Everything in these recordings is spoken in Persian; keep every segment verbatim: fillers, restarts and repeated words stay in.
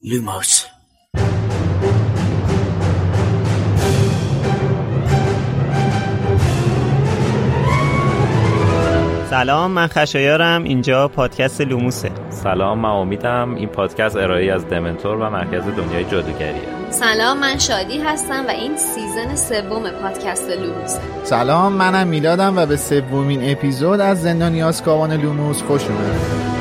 Lumos. سلام، من خشایارم، اینجا پادکست لوموسه. سلام، من امیدم، این پادکست ارائه‌ای از دمنتور و مرکز دنیای جادوگریه. سلام، من شادی هستم و این سیزن سوم پادکست لوموسه. سلام، منم میلادم و به سومین اپیزود از زندانی آزکابان لوموس خوش اومدید.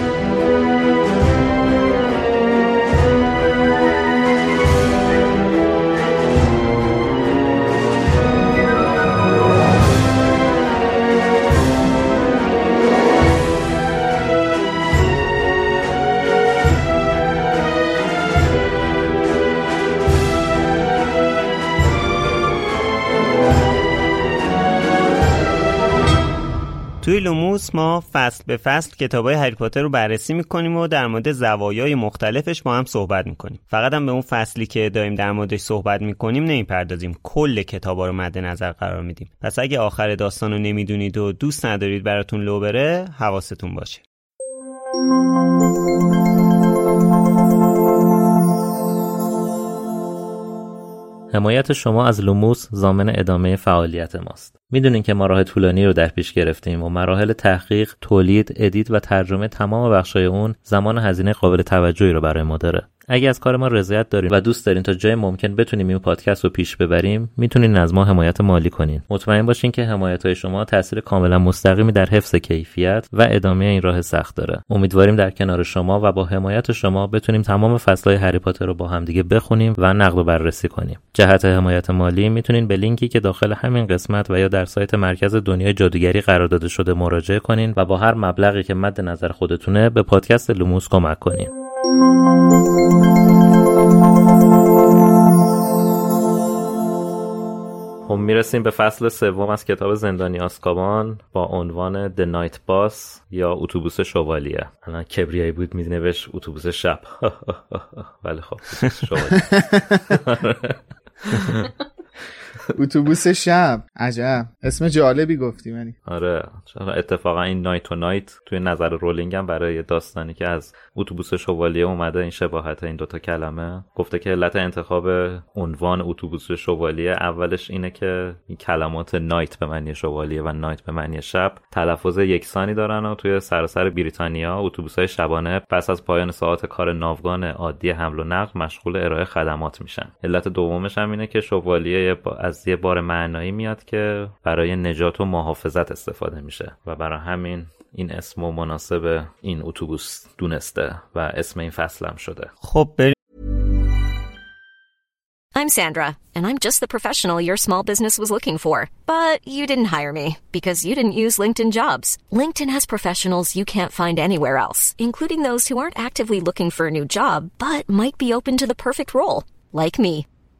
توی لوموس ما فصل به فصل کتابای هری پاتر رو بررسی میکنیم و در مورد زوایای مختلفش با هم صحبت میکنیم. فقط هم به اون فصلی که داریم در موردش صحبت میکنیم نمیپردازیم، کل کتابا رو مد نظر قرار میدیم. پس اگه آخر داستان رو نمیدونید و دوست ندارید براتون لو بره، حواستون باشه. حمایت شما از لوموس ضامن ادامه فعالیت ماست. میدونین که ما راه طولانی رو در پیش گرفتیم و مراحل تحقیق، تولید، ادیت و ترجمه تمام بخشای اون زمان و هزینه قابل توجهی رو برای ما داره. اگه از کار ما رضایت دارین و دوست دارین تا جای ممکن بتونیم این پادکست رو پیش ببریم، میتونین از ما حمایت مالی کنین. مطمئن باشین که حمایت‌های شما تاثیر کاملا مستقیمی در حفظ کیفیت و ادامه این راه سخت داره. امیدواریم در کنار شما و با حمایت شما بتونیم تمام فصل‌های هری پاتر رو با هم دیگه بخونیم و نقد و بررسی کنیم. جهت حمایت مالی میتونین به لینکی که داخل همین قسمت و یا در سایت مرکز دنیای جادوگری قرار داده شده مراجعه کنین و با هر مبلغی که مد نظر خودتونه به پادکست لوموس کمک کنین. هم میرسیم به فصل سوم از کتاب زندانی آزکابان با عنوان The Night Bus یا اتوبوس شوالیه. الان کبریایی بود میدنوش اتوبوس شب، ولی خب اتوبوس شوالیه. اتوبوس شب، عجب اسم جالبی گفتی منی. آره، اتفاقا این نایت و نایت توی نظر رولینگ هم برای داستانی که از اتوبوس شوالیه اومده این شباهت این دوتا کلمه گفته که علت انتخاب عنوان اتوبوس شوالیه اولش اینه که این کلمات نایت به معنی شوالیه و نایت به معنی شب تلفظ یکسانی دارن و توی سراسر بریتانیا اتوبوس‌های شبانه پس از پایان ساعات کار ناوگان عادی حمل و نقل مشغول ارائه خدمات میشن. علت دومش هم اینه که شوالیه از یه بار معنایی میاد که برای نجات و محافظت استفاده میشه و برای همین این اسم و مناسب این اتوبوس دونسته و اسم این فصل هم شده. خب بریم. I'm Sandra, and I'm just the professional your small business was looking for. But you didn't hire me, because you didn't use LinkedIn Jobs. LinkedIn has professionals you can't find anywhere else, including those who aren't actively looking for a new job, but might be open to the perfect role, like me.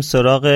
سراغ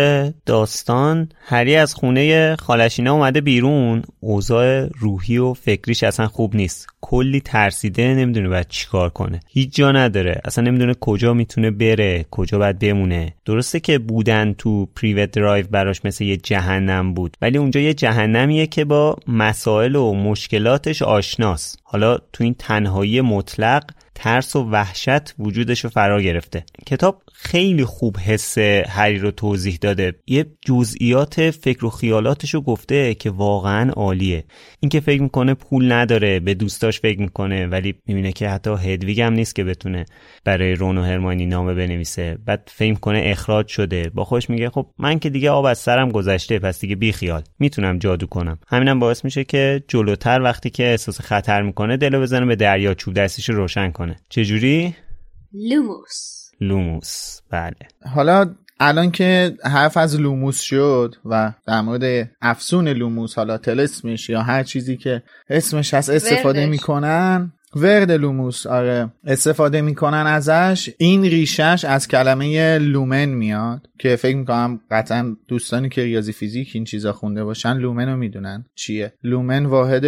داستان هری از خونه خالشینا اومده بیرون. اوضاع روحی و فکریش اصلا خوب نیست، کلی ترسیده، نمیدونه باید چیکار کنه، هیچ جا نداره، اصلا نمیدونه کجا میتونه بره، کجا باید بمونه. درسته که بودن تو پریوت درایو براش مثل یه جهنم بود، ولی اونجا یه جهنمیه که با مسائل و مشکلاتش آشناست. حالا تو این تنهایی مطلق ترس و وحشت وجودش رو فرا گرفته. کتاب خیلی خوب حس هری رو توضیح داده، یه جزئیات فکر و خیالاتش رو گفته که واقعا عالیه. این که فکر میکنه پول نداره، به دوستاش فکر میکنه، ولی میبینه که حتی هدویگ هم نیست که بتونه برای رون و هرماینی نامه بنویسه. بعد فکر میکنه اخراج شده، با خودش میگه خب من که دیگه آب از سرم گذشته، پس دیگه بی خیال میتونم جادو کنم. همینم باعث میشه که جلوتر وقتی که احساس خطر میکنه دلو بزنه به دریا، چوب دستیشو روشن کنه. کنه. چجوری؟ لوموس. لوموس، بله. حالا الان که حرف از لوموس شد و در مورد افسون لوموس، حالا تلسمش یا هر چیزی که اسمش هست استفاده میکنن، ورد لوموس، آره، استفاده میکنن ازش. این ریشش از کلمه لومن میاد که فکر میکنم قطعا دوستانی که ریاضی فیزیک این چیزا خونده باشن لومن رو میدونن چیه. لومن واحد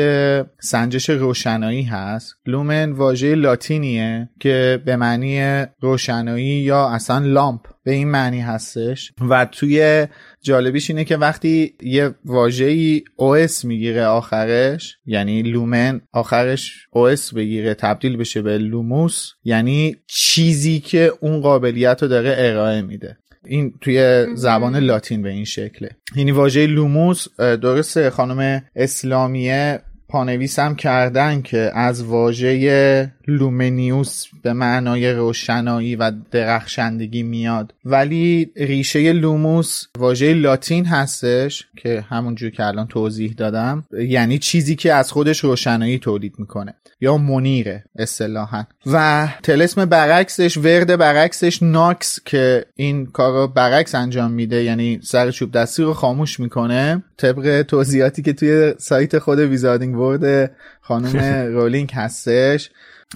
سنجش روشنایی هست. لومن واژه لاتینیه که به معنی روشنایی یا اصلا لامپ به این معنی هستش. و توی جالبیش اینه که وقتی یه واژه‌ای او اس میگیره آخرش، یعنی لومن آخرش او اس بگیره تبدیل بشه به لوموس، یعنی چیزی که اون قابلیت رو داره ارائه میده. این توی زبان لاتین به این شکله. یعنی واژه لوموس، درسته خانم اسلامیه پانویس هم کردن که از واژه لومنیوس به معنای روشنایی و درخشندگی میاد، ولی ریشه لوموس واژه لاتین هستش که همونجور که الان توضیح دادم یعنی چیزی که از خودش روشنایی تولید میکنه یا منیره اصطلاحاً. و تلسم برعکسش، ورد برعکسش، ناکس، که این کار رو برعکس انجام میده، یعنی سر چوب دستی رو خاموش میکنه، طبق توضیحاتی که توی سایت خود ویزاردینگ ورد خانم رولینگ هستش.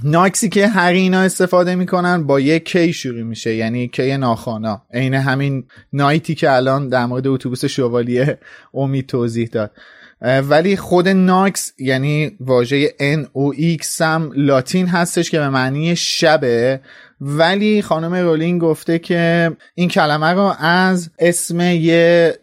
ناکسی که هر اینا استفاده میکنن با یک کی شروع میشه، یعنی کی ناخوانا، عین همین نایتی که الان در مورد اتوبوس شوالیه امید توضیح داد. ولی خود ناکس یعنی واژه ان او ایکس هم لاتین هستش که به معنی شبه، ولی خانم رولینگ گفته که این کلمه رو از اسم یه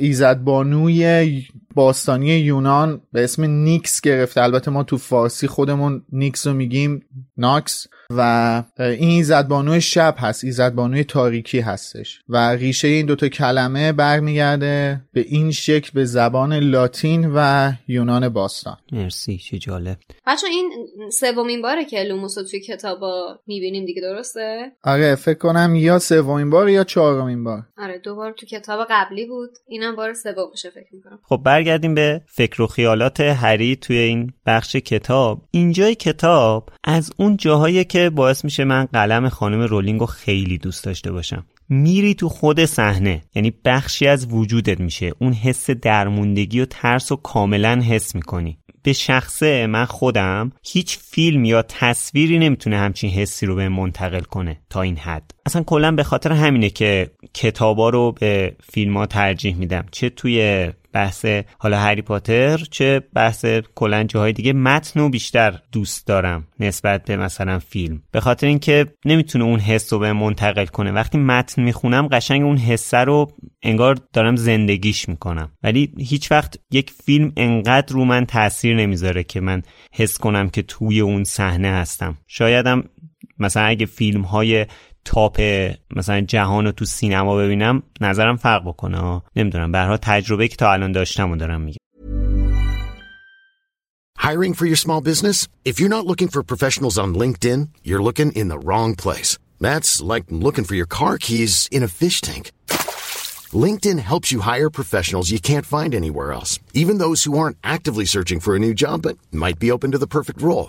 ایزدبانوی باستانی یونان به اسم نیکس گرفته. البته ما تو فارسی خودمون نیکس رو میگیم ناکس، و این ایزدبانوی شب هست، ایزدبانوی تاریکی هستش. و ریشه این دوتا کلمه برمیگرده به این شکل به زبان لاتین و یونان باستان. مرسی، چه جالب. بچه این سومین باره که لوموس رو توی کتابا میبینیم دیگه، درسته؟ آره، فکر کنم یا سومین بار یا چهارمین بار. آره، دوبار تو کتاب قبلی بود، اینم بار سومشه فکر میکنم. خب برگردیم به فکر و خیالات هری توی این بخش کتاب. اینجای کتاب از اون جاهایی که باعث میشه من قلم خانم رولینگو خیلی دوست داشته باشم. میری تو خود صحنه، یعنی بخشی از وجودت میشه. اون حس درموندگی و ترس و کاملا حس میکنی. به شخصه من خودم هیچ فیلم یا تصویری نمیتونه همچین حسی رو به منتقل کنه تا این حد. اصلا کلا به خاطر همینه که کتابا رو به فیلم‌ها ترجیح میدم، چه توی بحث حالا هری پاتر چه بحث کلا جاهای دیگه. متنو بیشتر دوست دارم نسبت به مثلا فیلم، به خاطر اینکه نمیتونه اون حس رو به منتقل کنه. وقتی متن میخونم قشنگ اون حس رو انگار دارم زندگیش میکنم، ولی هیچ وقت یک فیلم انقدر رو من تاثیر نمیذاره که من حس کنم که توی اون صحنه هستم. شایدم مثلا اگه فیلم های تاپ مثلا جهان رو تو سینما ببینم نظرم فرق بکنه، نمیدونم. به هر حال تجربه که تا الان داشتم و دارم میگم. Hiring for your small business? If you're not looking for professionals on LinkedIn, you're looking in the wrong place. That's like looking for your car keys in a fish tank. LinkedIn helps you hire professionals you can't find anywhere else, even those who aren't actively searching for a new job but might be open to the perfect role.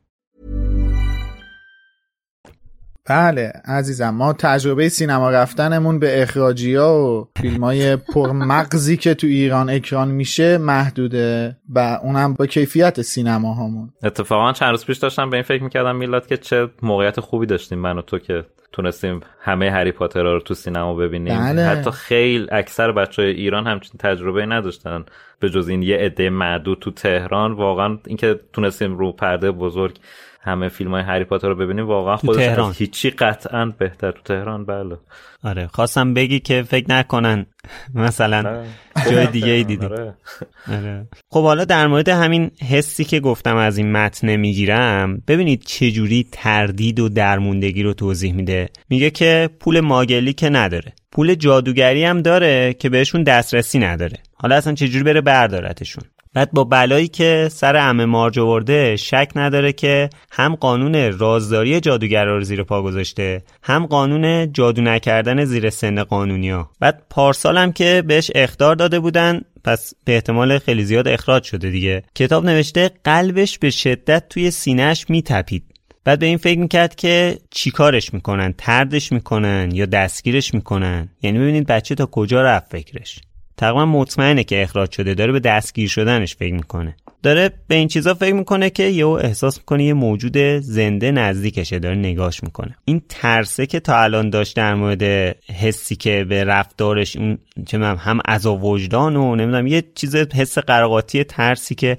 بله عزیزم، ما تجربه سینما رفتنمون به اخراجی‌ها و فیلم‌های پرمغزی که تو ایران اکران میشه محدوده و اونم با کیفیت سینما هامون. اتفاقا چند روز پیش داشتم به این فکر میکردم میلاد که چه موقعیت خوبی داشتیم من و تو که تونستیم همه هری پاترها رو تو سینما ببینیم. بله. حتی خیلی اکثر بچه‌های ایران همچین تجربه نداشتن به جز این یه عده معدود تو تهران. واقعا اینکه تونستیم رو پرده بزرگ همه فیلم‌های هری پاتر رو ببینیم واقعا خودش هیچی قطعاً بهتر تو تهران. بله آره، خواستم بگی که فکر نکنن مثلا آره. جای دیگه دیدی. آره. آره. خب حالا در مورد همین حسی که گفتم از این متن میگیرم، ببینید چه جوری تردید و درموندگی رو توضیح میده. میگه که پول ماگلی که نداره، پول جادوگری هم داره که بهشون دسترسی نداره، حالا اصلا چه جوری بره بردارتشون. بعد با بلایی که سر عمه مارج آورده شک نداره که هم قانون رازداری جادوگرا رو زیر پا گذاشته، هم قانون جادو نکردن زیر سن قانونیا. بعد پارسال هم که بهش اخطار داده بودن، پس به احتمال خیلی زیاد اخراج شده دیگه. کتاب نوشته قلبش به شدت توی سینه‌اش میتپید. بعد به این فکر میکرد که چی کارش میکنن، طردش میکنن یا دستگیرش میکنن. یعنی ببینید بچه تا کجا رفت فکرش. تقریبا مطمئنه که اخراج شده، داره به دستگیر شدنش فکر میکنه، داره به این چیزا فکر میکنه که یهو احساس میکنه یه موجود زنده نزدیکشه، داره نگاش میکنه. این ترسه که تا الان داشت در مورد حسی که به رفتارش اون چه هم از وجدان و نمیدونم یه چیز حس قراقاتی ترسی که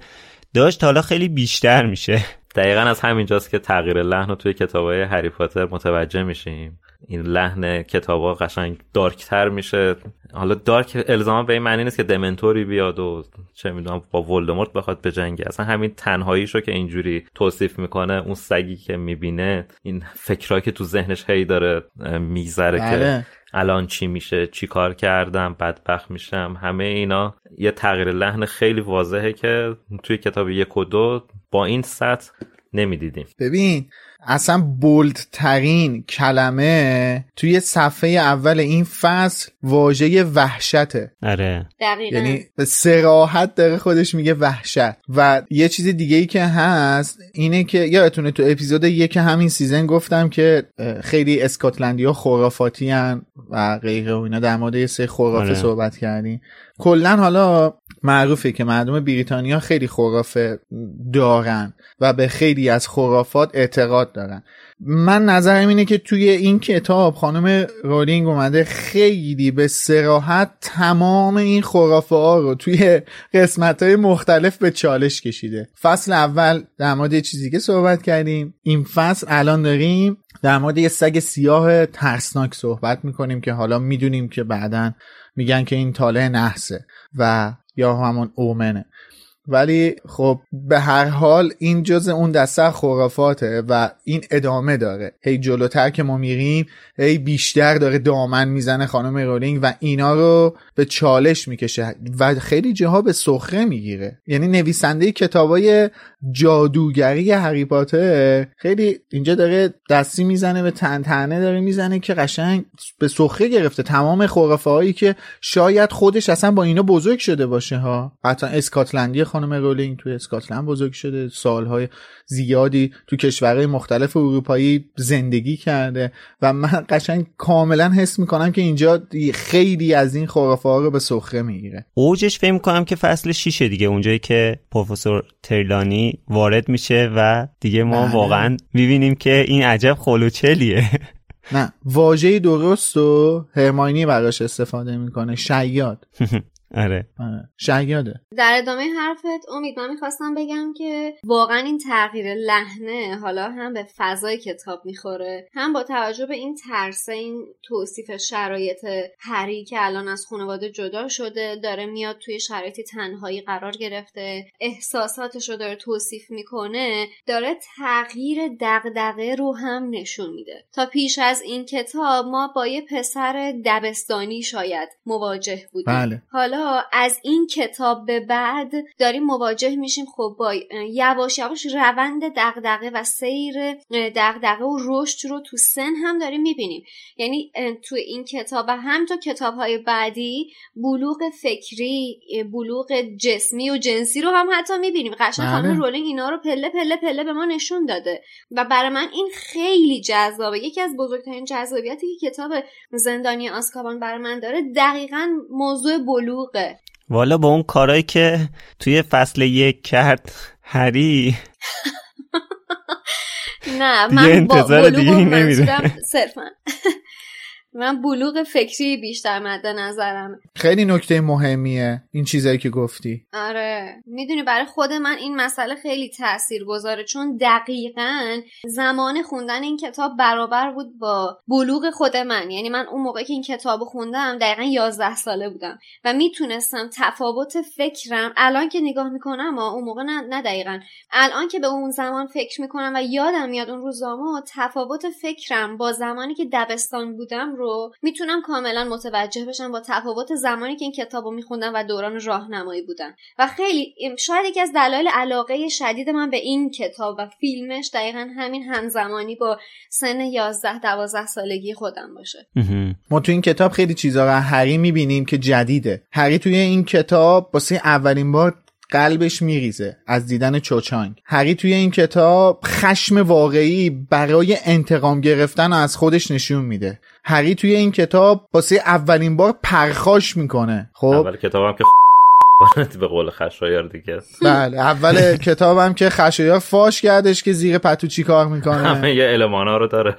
داشت حالا خیلی بیشتر میشه. دقیقاً از همینجاست که تغییر لحن رو توی کتاب‌های هری پاتر متوجه میشیم. این لحن کتابا قشنگ دارکتر میشه. حالا دارک الزاما به این معنی نیست که دمنتوری بیاد و چه میدونم با ولدمورت بخواد بجنگه. اصلا همین تنهاییشو که اینجوری توصیف میکنه، اون سگی که میبینه، این فکرایی که تو ذهنش هی داره میذاره که الان چی میشه، چی کار کردم، بدبخت میشم، همه اینا یه تغییر لحن خیلی واضحه که توی کتاب یک و دو با این سطح نمیدیدیم. ببین اصلا بولدترین کلمه توی صفحه اول این فصل واژه وحشته. آره دقیقاً، یعنی صراحت داره خودش میگه وحشت. و یه چیز دیگه ای که هست اینه که یادتونه تو اپیزود یک همین سیزن گفتم که خیلی اسکاتلندی‌ها خرافاتی ان و غیره و اینا، در مورد یه سری خرافه آره. صحبت کردیم. کلا حالا معروفه که مردم بریتانیا خیلی خرافه دارن و به خیلی از خرافات اعتقاد دارن. من نظرم اینه که توی این کتاب خانم رولینگ اومده خیلی به صراحت تمام این خرافه ها رو توی قسمت‌های مختلف به چالش کشیده. فصل اول در مورد چیزی که صحبت کردیم، این فصل الان داریم در مورد یه سگ سیاه ترسناک صحبت میکنیم که حالا میدونیم که بعداً میگن که این طالع نحسه و یا همون اومنه، ولی خب به هر حال این جزء اون دسته خرافاته و این ادامه داره. هی جلوتر که ما میریم هی بیشتر داره دامن میزنه خانم رولینگ و اینا رو به چالش میکشه و خیلی جاها به سخره میگیره. یعنی نویسنده کتابای جادوگری هری پاتر خیلی اینجا داره دستی میزنه به تنتنه داره میزنه که قشنگ به سخره گرفته تمام خرافه هایی که شاید خودش اصلا با اینا بزرگ شده باشه ها. حتی اسکاتلندی خانم رولینگ توی اسکاتلند بزرگ شده، سالهای زیادی تو کشورهای مختلف اروپایی زندگی کرده و من قشنگ کاملا حس میکنم که اینجا خیلی از این خرافه ها رو به سخره میگیره. اوجش فهم کنم که فصل شیشه دیگه، اونجایی که پروفسور تریلانی وارد میشه و دیگه ما نه. واقعا میبینیم که این عجب خلوچلیه. نه واژه درست و هرماینی براش استفاده میکنه، شیاد. آره شیاده. در ادامه حرفت امید، من میخواستم بگم که واقعا این تغییر لحنه حالا هم به فضای کتاب میخوره، هم با توجه به این ترس، این توصیف شرایط هری که الان از خانواده جدا شده، داره میاد توی شرایطی تنهایی قرار گرفته، احساساتش رو داره توصیف میکنه، داره تغییر دغدغه رو هم نشون میده. تا پیش از این کتاب ما با یه پسر دبستانی شاید مواجه بودیم. بله. حالا از این کتاب به بعد داریم مواجه میشیم خب با یواش یواش روند دغدغه و سیر دغدغه و رشد رو تو سن هم داریم میبینیم. یعنی تو این کتاب و هم تو کتاب‌های بعدی بلوغ فکری، بلوغ جسمی و جنسی رو هم حتی میبینیم. قشنگ خانم رولینگ اینا رو پله پله پله به ما نشون داده و برای من این خیلی جذابه. یکی از بزرگترین جذابیتی که کتاب زندانی آزکابان برای من داره دقیقاً موضوع بلوغ والا. با اون کارایی که توی فصل یک کرد هری نه من با بلوغ منظورم صرفا من بلوغ فکری بیشتر مد نظرم. خیلی نکته مهمیه این چیزایی که گفتی. آره میدونی برای خود من این مسئله خیلی تاثیرگذاره، چون دقیقاً زمان خوندن این کتاب برابر بود با بلوغ خود من. یعنی من اون موقع که این کتابو خوندم دقیقاً یازده ساله بودم و میتونستم تفاوت فکرم الان که نگاه میکنم و اون موقع نه, نه دقیقاً الان که به اون زمان فکر میکنم و یادم میاد اون روزامو تفاوت فکرم با زمانی که دبستان بودم رو میتونم کاملا متوجه بشم با تفاوت زمانی که این کتابو میخوندم و دوران راهنمایی بودم. و خیلی شاید یکی از دلایل علاقه شدید من به این کتاب و فیلمش دقیقاً همین همزمانی با سن یازده دوازده سالگی خودم باشه. ما تو این کتاب خیلی چیزا رو هری میبینیم که جدیده. هری توی این کتاب واسه اولین بار قلبش میریزه از دیدن چوچانگ. هری توی این کتاب خشم واقعی برای انتقام گرفتن از خودش نشون میده. هری توی این کتاب واسه اولین بار پرخاش میکنه. خب اول کتابم که به قول خشایار دیگه است. بله اول کتابم که خشایار فاش کردش که زیر پتو چی کار میکنه. همه یه المانا رو داره.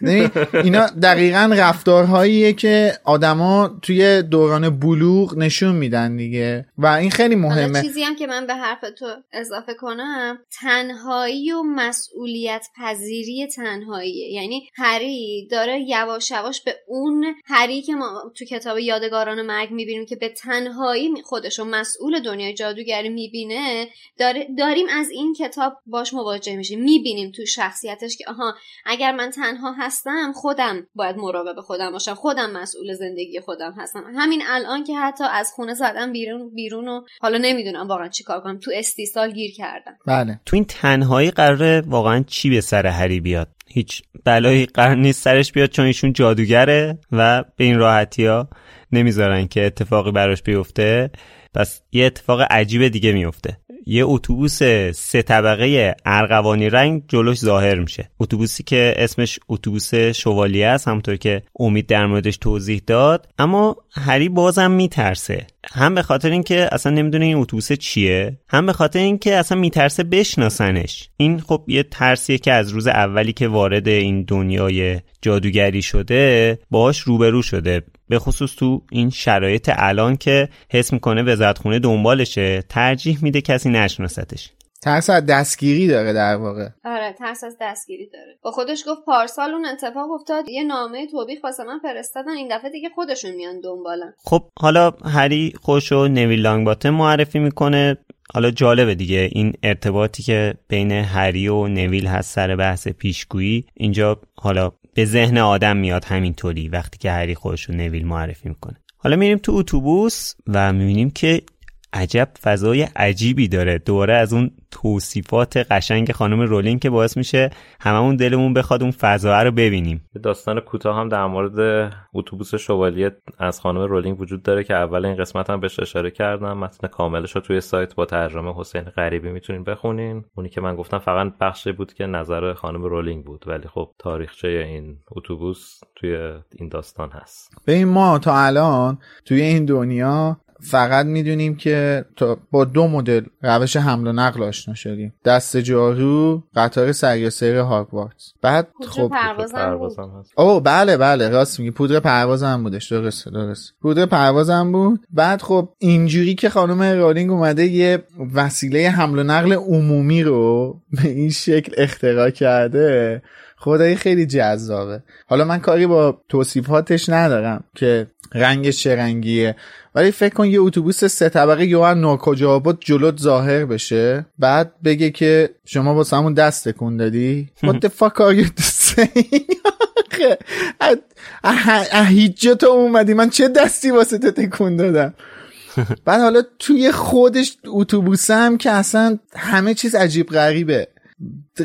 نه اینا دقیقاً رفتارهاییه که آدما توی دوران بلوغ نشون میدن دیگه و این خیلی مهمه. چیزی هم که من به حرف تو اضافه کنم تنهایی و مسئولیت پذیری تنهاییه. یعنی هری داره یواش یواش به اون هری که ما تو کتاب یادگاران مرگ میبینیم که به تنهایی خودشو مسئول دنیای جادوگری میبینه، داره داریم از این کتاب باش مواجه میشیم. میبینیم تو شخصیتش که آها اگر من تنها هستم خودم باید مراقب خودم باشم، خودم مسئول زندگی خودم هستم. همین الان که حتی از خونه زدم بیرون بیرون و حالا نمیدونم واقعا چیکار کنم، تو استیصال گیر کردم. بله تو این تنهایی قراره واقعا چی به سر هری بیاد؟ هیچ بلایی قرار نیست سرش بیاد چون ایشون جادوگره و به این راحتی‌ها نمیذارن که اتفاقی براش بیفته. پس یه اتفاق عجیب دیگه میفته. یه اتوبوس سه طبقه ارغوانی رنگ جلوش ظاهر میشه. اتوبوسی که اسمش اتوبوس شوالیه است، همونطور که امید در موردش توضیح داد. اما هری بازم میترسه، هم به خاطر اینکه اصلا نمیدونه این اتوبوس چیه، هم به خاطر اینکه اصلا میترسه بشناسنش. این خب یه ترسیه که از روز اولی که وارد این دنیای جادوگری شده باهاش روبرو شده، به خصوص تو این شرایط الان که حس میکنه وزارتخونه دنبالشه، ترجیح میده کسی نشناستش. ترس از دستگیری داره در واقع. آره ترس از دستگیری داره. با خودش گفت پارسال اون اتفاق افتاد، یه نامه توبیخ واسه من فرستادن، این دفعه دیگه خودشون میان دنبالم. خب حالا هری خودشو نویل لانگباتن معرفی میکنه. حالا جالبه دیگه این ارتباطی که بین هری و نویل هست سر بحث پیشگویی. اینجا حالا به ذهن آدم میاد همینطوری وقتی که هری خودشو نویل معرفی میکنه. حالا میریم تو اتوبوس و میبینیم که عجب فضای عجیبی داره. دوباره از اون توصیفات قشنگ خانم رولینگ که باعث میشه هممون دلمون بخواد اون فضا رو ببینیم. داستان کوتاه هم در مورد اتوبوس شوالیه از خانم رولینگ وجود داره که اول این قسمت هم بهش اشاره کردم. متن کاملش رو توی سایت با ترجمه حسین غریبی میتونین بخونین. اونی که من گفتم فقط بخشی بود که نظر خانم رولینگ بود، ولی خب تاریخچه این اتوبوس توی این داستان هست. ببین ما تا الان توی این دنیا فقط میدونیم که با دو مدل روش حمل و نقل آشنا شدیم، دست جارو، قطار سریع هاگوارتس. بعد خب پروازم هست. اوه بله بله راست میگی، پودر پروازم بودش. درست درست پودر پروازم بود. بعد خب اینجوری که خانم رولینگ اومده یه وسیله حمل و نقل عمومی رو به این شکل اختراع کرده، خدایی خیلی جذابه. حالا من کاری با توصیفاتش ندارم که رنگش چه رنگیه، ولی فکر کن یه اتوبوس سه طبقه یوهان ناکجا آباد جلوت ظاهر بشه، بعد بگه که شما با سمون دست تکون دادی. What the fuck are you saying؟ هیچ جا تو اومدی، من چه دستی واسه تکون دادم؟ بعد حالا توی خودش اتوبوس هم که اصلا همه چیز عجیب غریبه،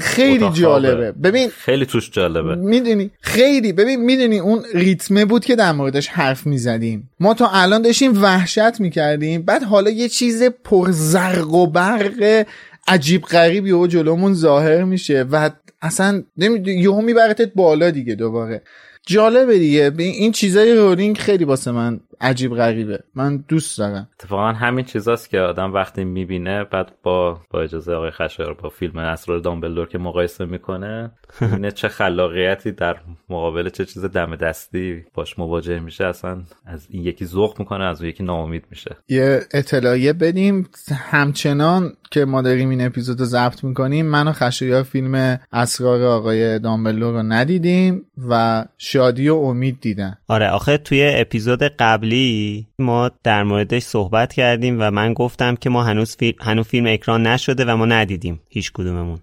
خیلی جالبه. ببین خیلی توش جالبه، میدونی خیلی ببین میدونی اون ریتمه بود که در موردش حرف میزدیم، ما تا الان داشتیم وحشت میکردیم، بعد حالا یه چیز پر زرق و برق عجیب غریبی و جلومون ظاهر میشه و اصلا یهو میبرتت بالا دیگه. دوباره جالبه دیگه، این چیزای رولینگ خیلی واسه من عجیب غریبه، من دوست دارم. اتفاقا همین چیزاست که آدم وقتی میبینه بعد با با اجازه آقای خشایار با فیلم اسرار دامبلدور که مقایسه میکنه، میبینه چه خلاقیتی در مقابل چه چیز دم دستی باش مواجه میشه. اصلا از این یکی ذوق میکنه، از اون یکی ناامید میشه. یه اطلاعیه بدیم، همچنان که ما داریم این اپیزودو ضبط میکنیم من و خشایار فیلم اسرار آقای دامبلدور رو ندیدیم و شادی و امید دیدن. آره آخه توی اپیزود قبل قبلی ما در موردش صحبت کردیم و من گفتم که ما هنوز فیلم هنوز فیلم اکران نشده و ما ندیدیم هیچ کدوممون.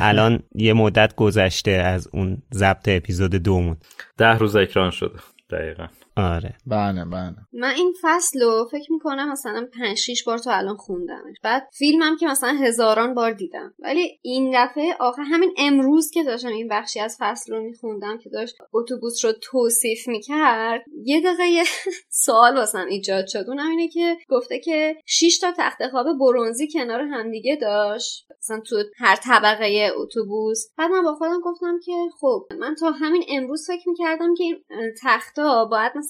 الان یه مدت گذشته از اون ضبط اپیزود دومون، ده روز اکران شده دقیقاً. آره بله بله. من این فصل رو فکر میکنم مثلا پنج شش بار تا الان خوندمش. بعد فیلمم که مثلا هزاران بار دیدم، ولی این دفعه آخر همین امروز که داشتم این بخشی از فصل رو میخوندم که داشت اتوبوس رو توصیف میکرد، یه دقیقه سوال واسم ایجاد شد. اونم اینه که گفته که شش تا تخت خواب برنزی کنار همدیگه داشت مثلا تو هر طبقه اتوبوس. بعد من با خودم گفتم که خب من تا همین امروز فکر میکردم که این تخت‌ها باید مثلا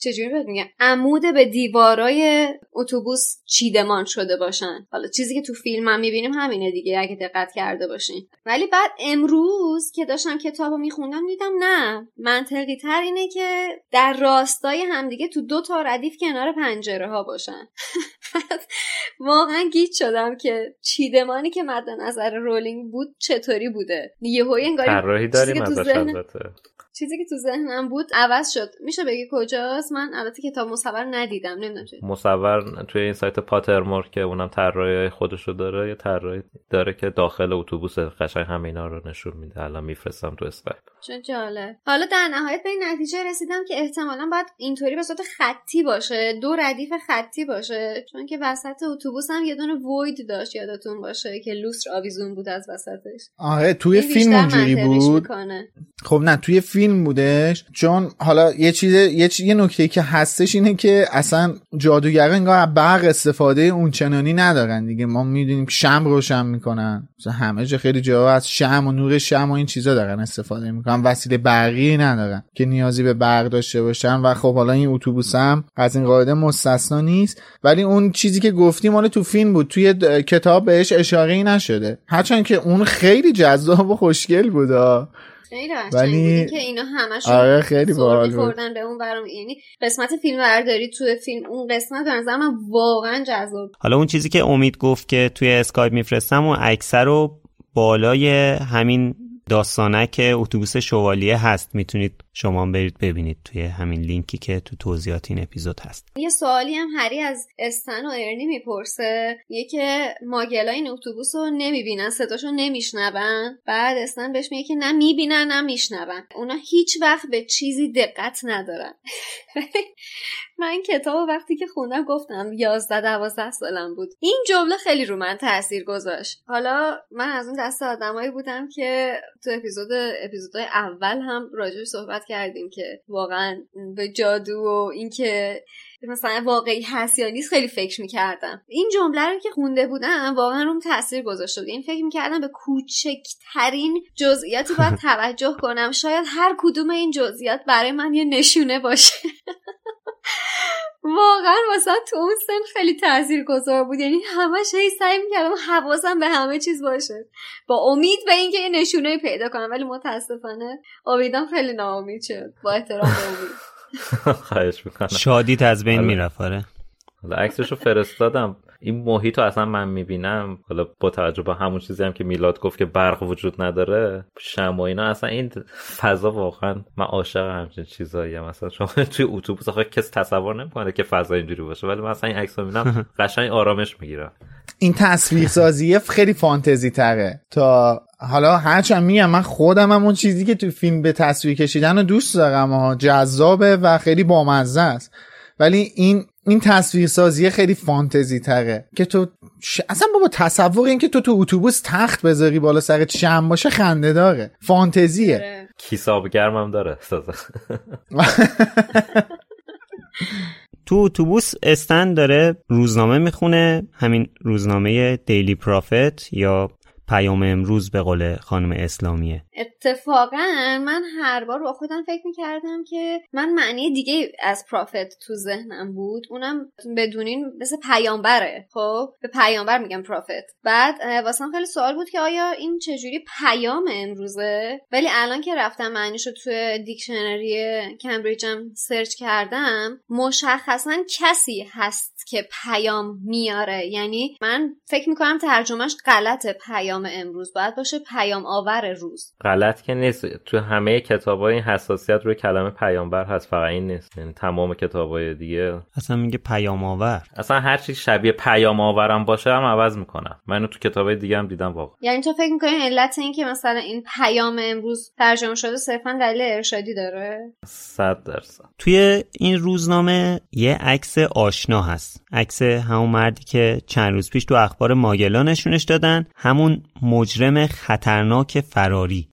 چجوری بهت میگم عمود به دیوارای اتوبوس چیدمان شده باشن. حالا چیزی که تو فیلم هم میبینیم همینه دیگه اگه دقت کرده باشین. ولی بعد امروز که داشتم کتابو میخوندم دیدم نه، منطقی تر اینه که در راستای همدیگه تو دو تا ردیف کنار پنجره ها باشن. واقعا گیج شدم که چیدمانی که مد نظر رولینگ بود چطوری بوده. یهو انگار چیزی که تو ذهن چیزی که تو ذهنم بود عوض شد. میشه بگی کجاست؟ من البته کتاب مصور ندیدم، نمیدونم چه مصور توی این سایت پاترمور که اونم طراحی خودشو داره یا طراحی داره که داخل اتوبوس قشنگ همه اینا رو نشون میده. الان میفرستم تو اسکایپ. چه جالب. حالا در نهایت به این نتیجه رسیدم که احتمالاً باید اینطوری به صورت خطی باشه، دو ردیف خطی باشه، چون که وسط اتوبوس هم یه دونه وید داشت یادتون باشه که لوستر آویزون بود از وسطش. آره توی فیلم اونجوری بود. خب نه توی فیلم بودش، چون حالا یه چیز یه چیز یه نکته‌ای که هستش اینه که اصلا جادوگرا انگار برق استفاده اون چنانی ندارن دیگه. ما میدونیم شمع روشن میکنن، مثلا همه جا خیلی جاها از شمع و نور شمع و این چیزا دارن استفاده میکنن، وسیله برقی ندارن که نیازی به برق داشته باشن. و خب حالا این اتوبوس هم از این قاعده مستثنا نیست. ولی اون چیزی که گفتیم حالا تو فیلم بود، توی کتاب بهش اشاره‌ای نشده، هرچند که اون خیلی جذاب و خوشگل بود. خیلی قشنگ بودی که اینا همشون آره خیلی باحال خوردن به اون برام. یعنی قسمت فیلم برداری توی فیلم اون قسمت به نظر من واقعا جذاب. حالا اون چیزی که امید گفت که توی اسکایپ میفرستم و اکثر رو بالای همین داستانه که اتوبوس شوالیه هست، میتونید شما برید ببینید توی همین لینکی که تو توضیحات این اپیزود هست. یه سوالی هم هری از استن و ارنی میپرسه، میگه که ماگلای این اتوبوس رو نمیبینن، صداشو نمیشنون. بعد استن بهش میگه که نه میبینن نه میشنون، اونا هیچ وقت به چیزی دقت ندارن. من کتاب وقتی که خوندم گفتم یازده دوازده سالم بود، این جمله خیلی رو من تاثیر گذاشت. حالا من از اون دسته آدمایی بودم که تو اپیزود اپیزودهای اول هم راجعش صحبت کردیم که واقعا به جادو و اینکه مثلا واقعی هست یا نیست خیلی فکر میکردم. این جمله رو که خونده بودم واقعا روم تاثیر گذاشته بود. این فکر میکردم به کوچکترین جزئیاتی باید توجه کنم، شاید هر کدوم این جزئیات برای من یه نشونه باشه. واقعا واسه تو اون سن خیلی تاثیرگذار بود. یعنی همش هی سعی میکردم حواسم به همه چیز باشه با امید به اینکه این نشونه پیدا کنم، ولی متاسفانه امیدم خیلی ناامید شد. با احترام به امید. خواهش میکنم. شادیت از بین میرفت. آره حالا عکسشو فرستادم. این محیط رو اصلا من میبینم، حالا با توجه به همون چیزی هم که میلاد گفت که برق وجود نداره، شمع و اینا، اصلا این فضا واقعا من عاشق همچین چیزاییم. مثلا شما توی اتوبوس آخه کس تصور نمیکنه که فضا اینجوری باشه، ولی من اصلا این عکسو میبینم قشنگ آرامش میگیرم. این تصویرسازی خیلی فانتزی تره تا حالا. هرچند میگم من خودم هم اون چیزی که تو فیلم به تصویر کشیدن رو دوست دارم ها، جذابه و خیلی بامزه است، ولی این این تصویرسازی خیلی فانتزی تره که تو ش... اصلا بابا تصور این که تو تو اتوبوس تخت بذاری بالا سرت شمع باشه خنده داره، فانتزیه. کیساب گرمم داره. تو اتوبوس استن داره روزنامه میخونه، همین روزنامه دیلی پرافت یا پیام امروز به قول خانم اسلامیه. اتفاقا من هر بار با خودم فکر میکردم که من معنی دیگه از پرافت تو ذهنم بود، اونم بدونین مثل پیامبره. خب به پیامبر میگم پرافت. بعد واسم خیلی سوال بود که آیا این چجوری پیام امروزه، ولی الان که رفتم معنیشو توی دیکشنری کمبریجم سرچ کردم، مشخصا کسی هست که پیام میاره. یعنی من فکر میکنم ترجمهش غلطه، پیام پیام امروز باید باشه پیام آور روز. غلط که نیست، تو همه کتابای این حساسیت روی کلمه پیامبر هست، فقط این نیست، یعنی تمام کتابای دیگه اصلا میگه پیام آور. اصلا هر چی شبیه پیام آورم باشه هم عوض میکنم. من تو کتابای دیگه هم دیدم واقعا. یعنی تو فکر میکنی علت این که مثلا این پیام امروز ترجمه شده صرفا دلیل ارشادی داره؟ صد درصد. توی این روزنامه یه عکس آشنا هست، عکس همون مردی که چند روز پیش تو اخبار ماگلا نشونش دادن، همون مجرم خطرناک فراری.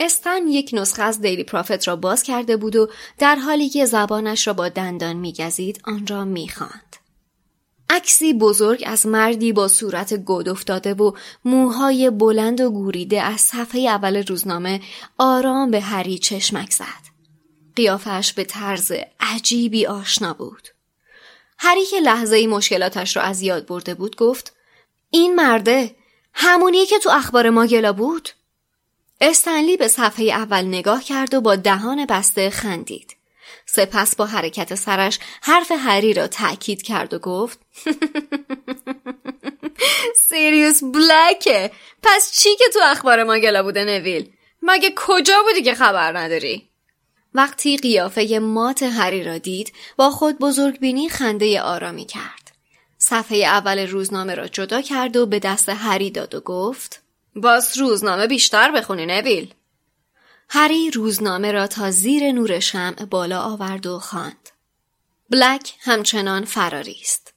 استن یک نسخه از دیلی پرافت را باز کرده بود و در حالی که زبانش را با دندان می‌گزید آن را می‌خواند. عکسی بزرگ از مردی با صورت گود افتاده و موهای بلند و گوریده از صفحه اول روزنامه آرام به هری چشمک زد. قیافش به طرز عجیبی آشنا بود. هری که لحظه‌ای مشکلاتش را از یاد برده بود گفت: این مرده همونیه که تو اخبار ماگلا بود؟ استنلی به صفحه اول نگاه کرد و با دهان بسته خندید. سپس با حرکت سرش حرف هری را تأکید کرد و گفت: سیریوس بلکه. پس چی که تو اخبار ماگلا بوده نویل؟ مگه کجا بودی که خبر نداری؟ وقتی قیافه مات هری را دید با خود بزرگبینی خنده آرامی کرد. صفحه اول روزنامه را جدا کرد و به دست هری داد و گفت: باز روزنامه بیشتر بخونی نویل. هری روزنامه را تا زیر نور شمع بالا آورد و خواند. بلک همچنان فراری است.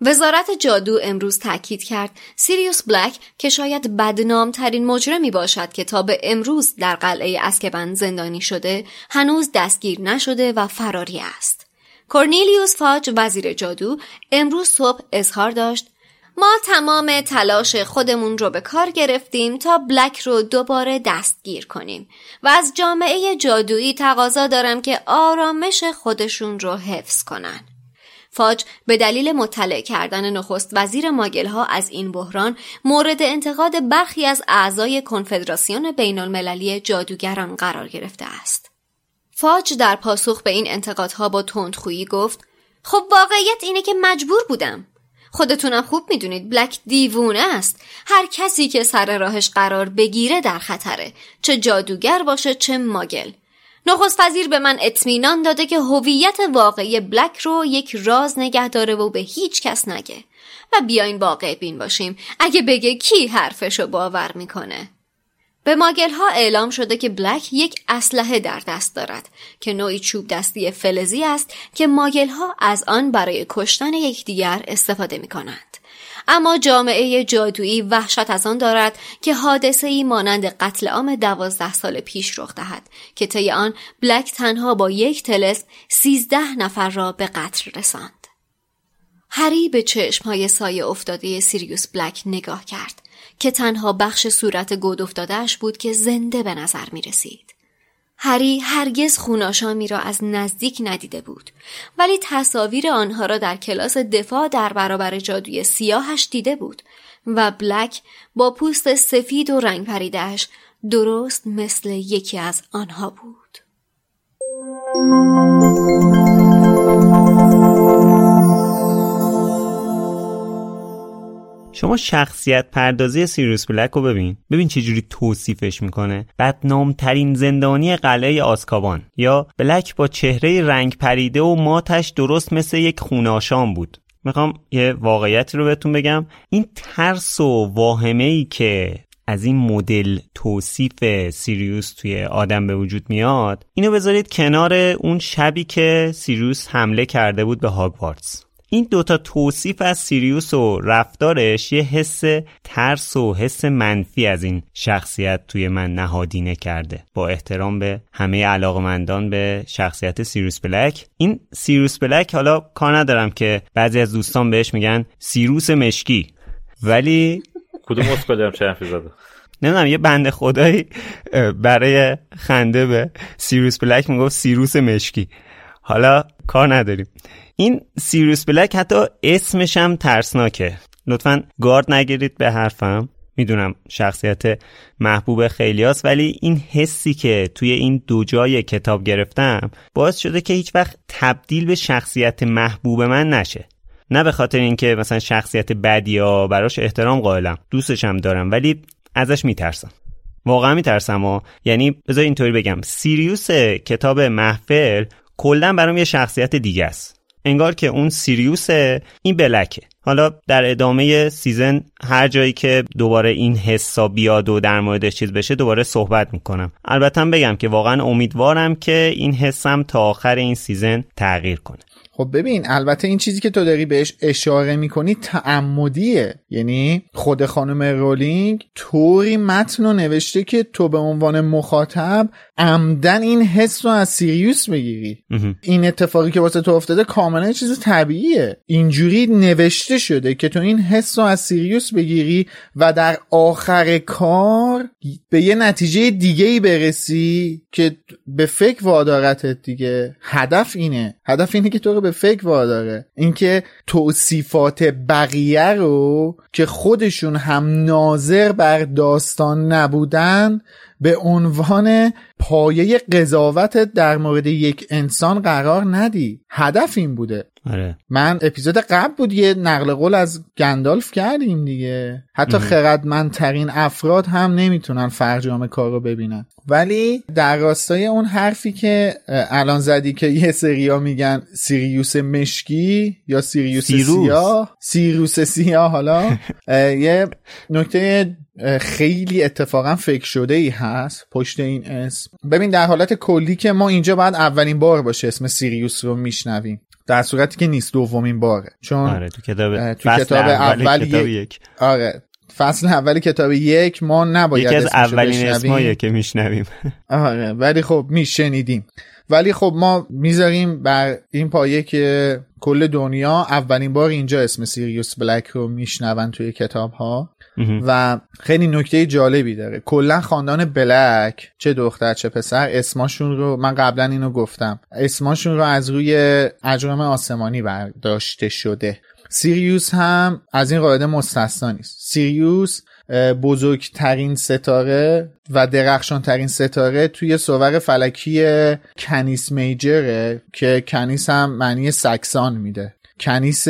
وزارت جادو امروز تاکید کرد سیریوس بلک که شاید بدنام ترین مجرمی باشد که تا به امروز در قلعه اسکبند زندانی شده، هنوز دستگیر نشده و فراری است. کورنیلیوس فاج وزیر جادو امروز صبح اظهار داشت: ما تمام تلاش خودمون رو به کار گرفتیم تا بلک رو دوباره دستگیر کنیم و از جامعه جادویی تقاضا دارم که آرامش خودشون رو حفظ کنن. فاج به دلیل مطلع کردن نخست وزیر ماگل‌ها از این بحران مورد انتقاد برخی از اعضای کنفدراسیون بین المللی جادوگران قرار گرفته است. فاج در پاسخ به این انتقادها با تندخویی گفت: خب واقعیت اینه که مجبور بودم. خودتونم خوب میدونید بلک دیوونه است. هر کسی که سر راهش قرار بگیره در خطره، چه جادوگر باشه چه ماگل. نخست وزیر به من اطمینان داده که هویت واقعی بلک رو یک راز نگه داره و به هیچ کس نگه. و بیاین واقع بین باشیم، اگه بگه کی حرفشو باور میکنه؟ به ماگل ها اعلام شده که بلک یک اسلحه در دست دارد که نوعی چوب دستی فلزی است که ماگل ها از آن برای کشتن یکدیگر استفاده می کنند. اما جامعه جادویی وحشت از آن دارد که حادثه‌ای مانند قتل عام دوازده سال پیش رخ دهد که طی آن بلک تنها با یک طلسم سیزده نفر را به قتل رساند. هری به چشم‌های سایه افتاده سیریوس بلک نگاه کرد که تنها بخش صورت گود افتاده‌اش بود که زنده به نظر می رسید. هری هرگز خوناشامی را از نزدیک ندیده بود، ولی تصاویر آنها را در کلاس دفاع در برابر جادوی سیاهش دیده بود و بلک با پوست سفید و رنگ پریده‌اش درست مثل یکی از آنها بود. شما شخصیت پردازی سیریوس بلک رو ببین، ببین چه جوری توصیفش میکنه. بدنام‌ترین زندانی قلعه آزکابان. یا بلک با چهره رنگ پریده و ماتش درست مثل یک خوناشام بود. میخوام یه واقعیت رو بهتون بگم، این ترس و واهمه‌ای که از این مدل توصیف سیریوس توی آدم به وجود میاد، اینو بذارید کنار اون شبی که سیریوس حمله کرده بود به هاگوارتس. این دوتا توصیف از سیریوس و رفتارش یه حس ترس و حس منفی از این شخصیت توی من نهادینه کرده. با احترام به همه علاقمندان به شخصیت سیریوس بلک، این سیریوس بلک، حالا کار ندارم که بعضی از دوستان بهش میگن سیروس مشکی، ولی کدوم اسم بدم چه حرفی زده؟ نمیدونم، یه بنده خدایی برای خنده به سیریوس بلک میگفت سیروس مشکی. حالا کار نداریم. این سیریوس بلک حتی اسمش هم ترسناکه. لطفاً گارد نگیرید به حرفم. میدونم شخصیت محبوب خیلی هست، ولی این حسی که توی این دو جای کتاب گرفتم باعث شده که هیچ وقت تبدیل به شخصیت محبوب من نشه. نه به خاطر اینکه مثلا شخصیت بدی یا براش احترام قائلم، دوستشم دارم، ولی ازش میترسم، واقعا میترسم. و یعنی بذار اینطوری بگم، سیریوس کتاب محفل کلا برام یه شخصیت دیگه است، انگار که اون سیریوسه، این بلکه. حالا در ادامه سیزن هر جایی که دوباره این حسا بیاد و در موردش چیز بشه دوباره صحبت میکنم. البته بگم که واقعا امیدوارم که این حسم تا آخر این سیزن تغییر کنه. خب ببین، البته این چیزی که تو داری بهش اشاره میکنی تعمدیه، یعنی خود خانم رولینگ طوری متن رو نوشته که تو به عنوان مخاطب عمدن این حس رو از سیریوس بگیری. این اتفاقی که واسه تو افتاده کاملا چیز طبیعیه، اینجوری نوشته شده که تو این حس رو از سیریوس بگیری و در آخر کار به یه نتیجه دیگه‌ای برسی که به فکر وادارتت. دیگه هدف اینه، هدف اینه که تو به فکر واداره، اینکه توصیفات بقیه رو که خودشون هم ناظر بر داستان نبودن به عنوان پایه قضاوت در مورد یک انسان قرار ندی. هدف این بوده. آره. من اپیزود قبل بود یه نقل قول از گندالف کردیم دیگه، حتی خردمندترین افراد هم نمیتونن فرجام کار رو ببینن. ولی در راستای اون حرفی که الان زدی که یه سریا میگن سیریوس مشکی یا سیریوس سیروس. سیاه سیروس سیاه. حالا یه نکته خیلی اتفاقا فکر شده ای هست پشت این اسم. ببین در حالت کلی که ما اینجا باید اولین بار باشه اسم سیریوس رو میشنویم، در صورتی که نیست، دومین باره، چون آره تو کتاب تو کتاب اول, اول کتاب یک... یک آره فصل اول کتاب یک ما نباید یکی از اولین اسمایی که میشنویم. آره ولی خب میشنیدیم، ولی خب ما میذاریم بر این پایه که کل دنیا اولین بار اینجا اسم سیریوس بلک رو میشنون توی کتاب ها. و خیلی نکته جالبی داره، کلا خاندان بلک چه دختر چه پسر اسماشون رو، من قبلا اینو گفتم، اسماشون رو از روی اجرام آسمانی برداشته شده. سیریوس هم از این قاعده مستثنا نیست. سیریوس بزرگترین ستاره و درخشانترین ستاره توی صور فلکی کنیس میجره که کنیس هم معنی سکسان میده، کنیس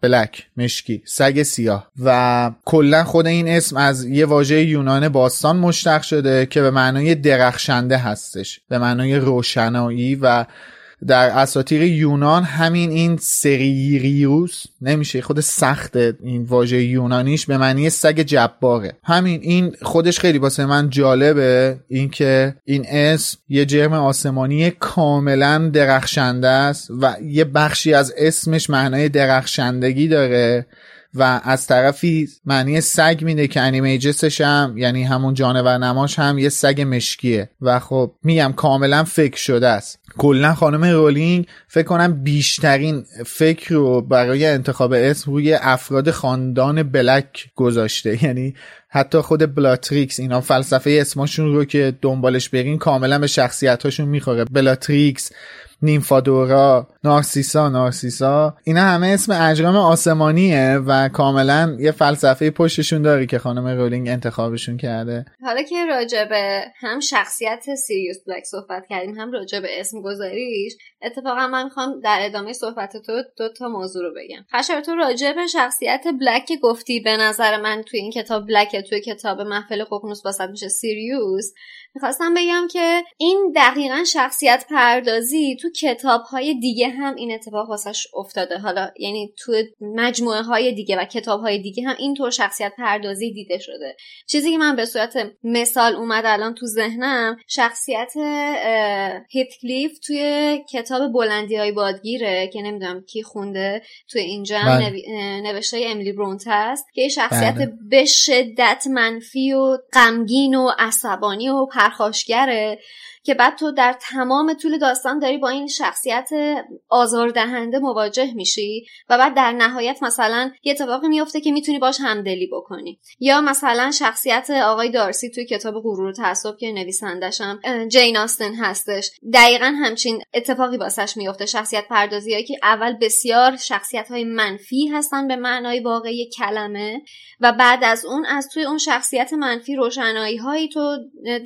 بلک مشکی، سگ سیاه. و کلا خود این اسم از یه واژه یونان باستان مشتق شده که به معنای درخشنده هستش، به معنای روشنایی. و در اساطیر یونان همین این سریریوس، نمیشه خود سخت این واژه یونانیش، به معنی سگ جباره. همین این خودش خیلی واسه من جالبه، این که این اسم یه جرم آسمانی کاملا درخشنده است و یه بخشی از اسمش معنای درخشندگی داره و از طرفی معنی سگ میده که انیمیجسش هم، یعنی همون جانور نماش، هم یه سگ مشکیه. و خب میگم کاملا فکر شده است. کلا خانم رولینگ فکر کنم بیشترین فکر رو برای انتخاب اسم روی افراد خاندان بلک گذاشته، یعنی حتی خود بلاتریکس اینا فلسفه اسمشون رو که دنبالش برین کاملا به شخصیتاشون میخوره. بلاتریکس، نیمفادورا، نارسیسا نارسیسا اینا همه اسم اجرام آسمانیه و کاملا یه فلسفه پشتشون داره که خانم رولینگ انتخابشون کرده. حالا که راجع به هم شخصیت سیریوس بلک صحبت کردیم، هم راجع به اسم گذاریش، اتفاقا من میخوام در ادامه صحبت تو دو تا موضوع رو بگم. خشر تو راجع به شخصیت بلک که گفتی، به نظر من توی این کتاب بلک، توی کتاب محفل ققنوس واسط میشه سیریوس. میخواستم بگم که این دقیقاً شخصیت پردازی تو کتاب‌های دیگه هم این اتفاق واسش افتاده. حالا یعنی تو مجموعه‌های دیگه و کتاب‌های دیگه هم اینطور شخصیت پردازی دیده شده. چیزی که من به صورت مثال اومد الان تو ذهنم، شخصیت هیتکلیف توی کتاب بلندی‌های بادگیره که نمیدونم کی خونده، توی اینجا نوشته امیلی برونت هست که شخصیت به شدت منفی و غمگین و عصبانی و پرخاشگره که بعد تو در تمام طول داستان داری با این شخصیت آزاردهنده مواجه میشی و بعد در نهایت مثلا یه اتفاقی میفته که میتونی باش همدلی بکنی. یا مثلا شخصیت آقای دارسی توی کتاب غرور و تعصب که نویسندشم جین آستن هستش، دقیقاً همچین اتفاقی واسش میفته. شخصیت پردازیایی که اول بسیار شخصیت‌های منفی هستن به معنای واقعی کلمه و بعد از اون از توی اون شخصیت منفی روشنایی‌هایی تو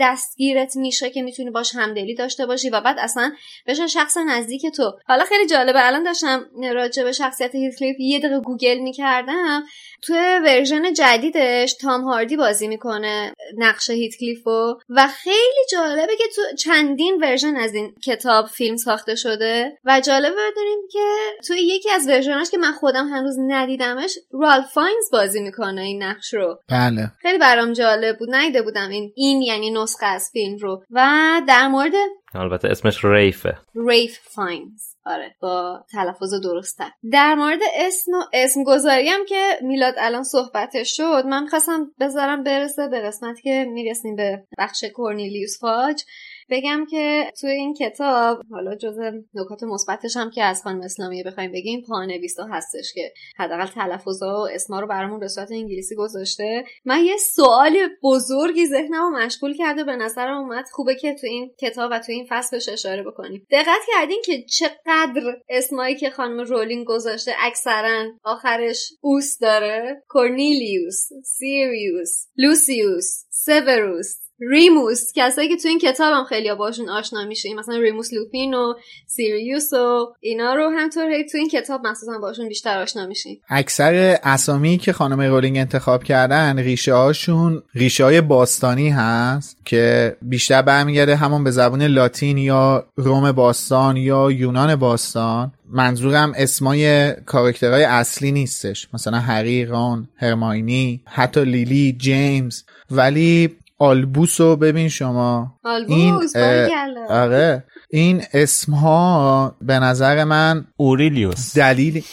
دستگیرت میشه که میتونی باش همدلی داشته باشی و بعد اصلا بشه شخص نزدیک تو. حالا خیلی جالبه، الان داشتم راجع به شخصیت هیتکلیف یه دقیقه گوگل می‌کردم. تو ورژن جدیدش تام هاردی بازی میکنه نقش هیتکلیفو و خیلی جالبه که تو چندین ورژن از این کتاب فیلم ساخته شده و جالبه بدونیم که تو یکی از ورژناش که من خودم هنوز ندیدمش رالف فاینز بازی میکنه این نقش رو. بله. خیلی برام جالب بود، ندیده بودم این این یعنی نسخه از فیلم رو. و در مورد البته اسمش ریفه، ریف فاینز، آره با تلفظ درسته. در مورد اسم و اسم گذاریم که میلاد الان صحبتش شد، من میخواستم بذارم برسه به قسمت که میرسیم به بخش کورنیلیوس فاج. بگم که توی این کتاب حالا جزء نکات مثبتش هم که از خانم اسلامیه بخوایم بگیم پانویسا هستش که حداقل تلفظا و اسما رو برامون به صورت انگلیسی گذاشته. من یه سوال بزرگی ذهنمو مشغول کرده، به نظرم اومد خوبه که تو این کتاب و تو این فصل بهش اشاره بکنیم. دقت کردین که چقدر اسمایی که خانم رولینگ گذاشته اکثرا آخرش اوس داره؟ کورنیلیوس، سیریوس، لوسیوس، سیوروس، ریموس، کسایی که تو این کتابم خیلی باشون آشنا میشه، مثلا ریموس لوپین و سیریوس و اینا رو همطور هی تو این کتاب مخصوصا باشون بیشتر آشنا میشین. اکثر اسامی که خانم رولینگ انتخاب کردن ریشه هاشون ریشه های باستانی هست که بیشتر برمیگرده همون به زبان لاتین یا روم باستان یا یونان باستان. منظورم اسمای کاراکترهای اصلی نیستش، مثلا هری، رون، هرمیونی، حتی لیلی، جیمز. ولی آلبوسو ببین شما، آلبوس این آره این اسمها به نظر من اوریلیوس دلیل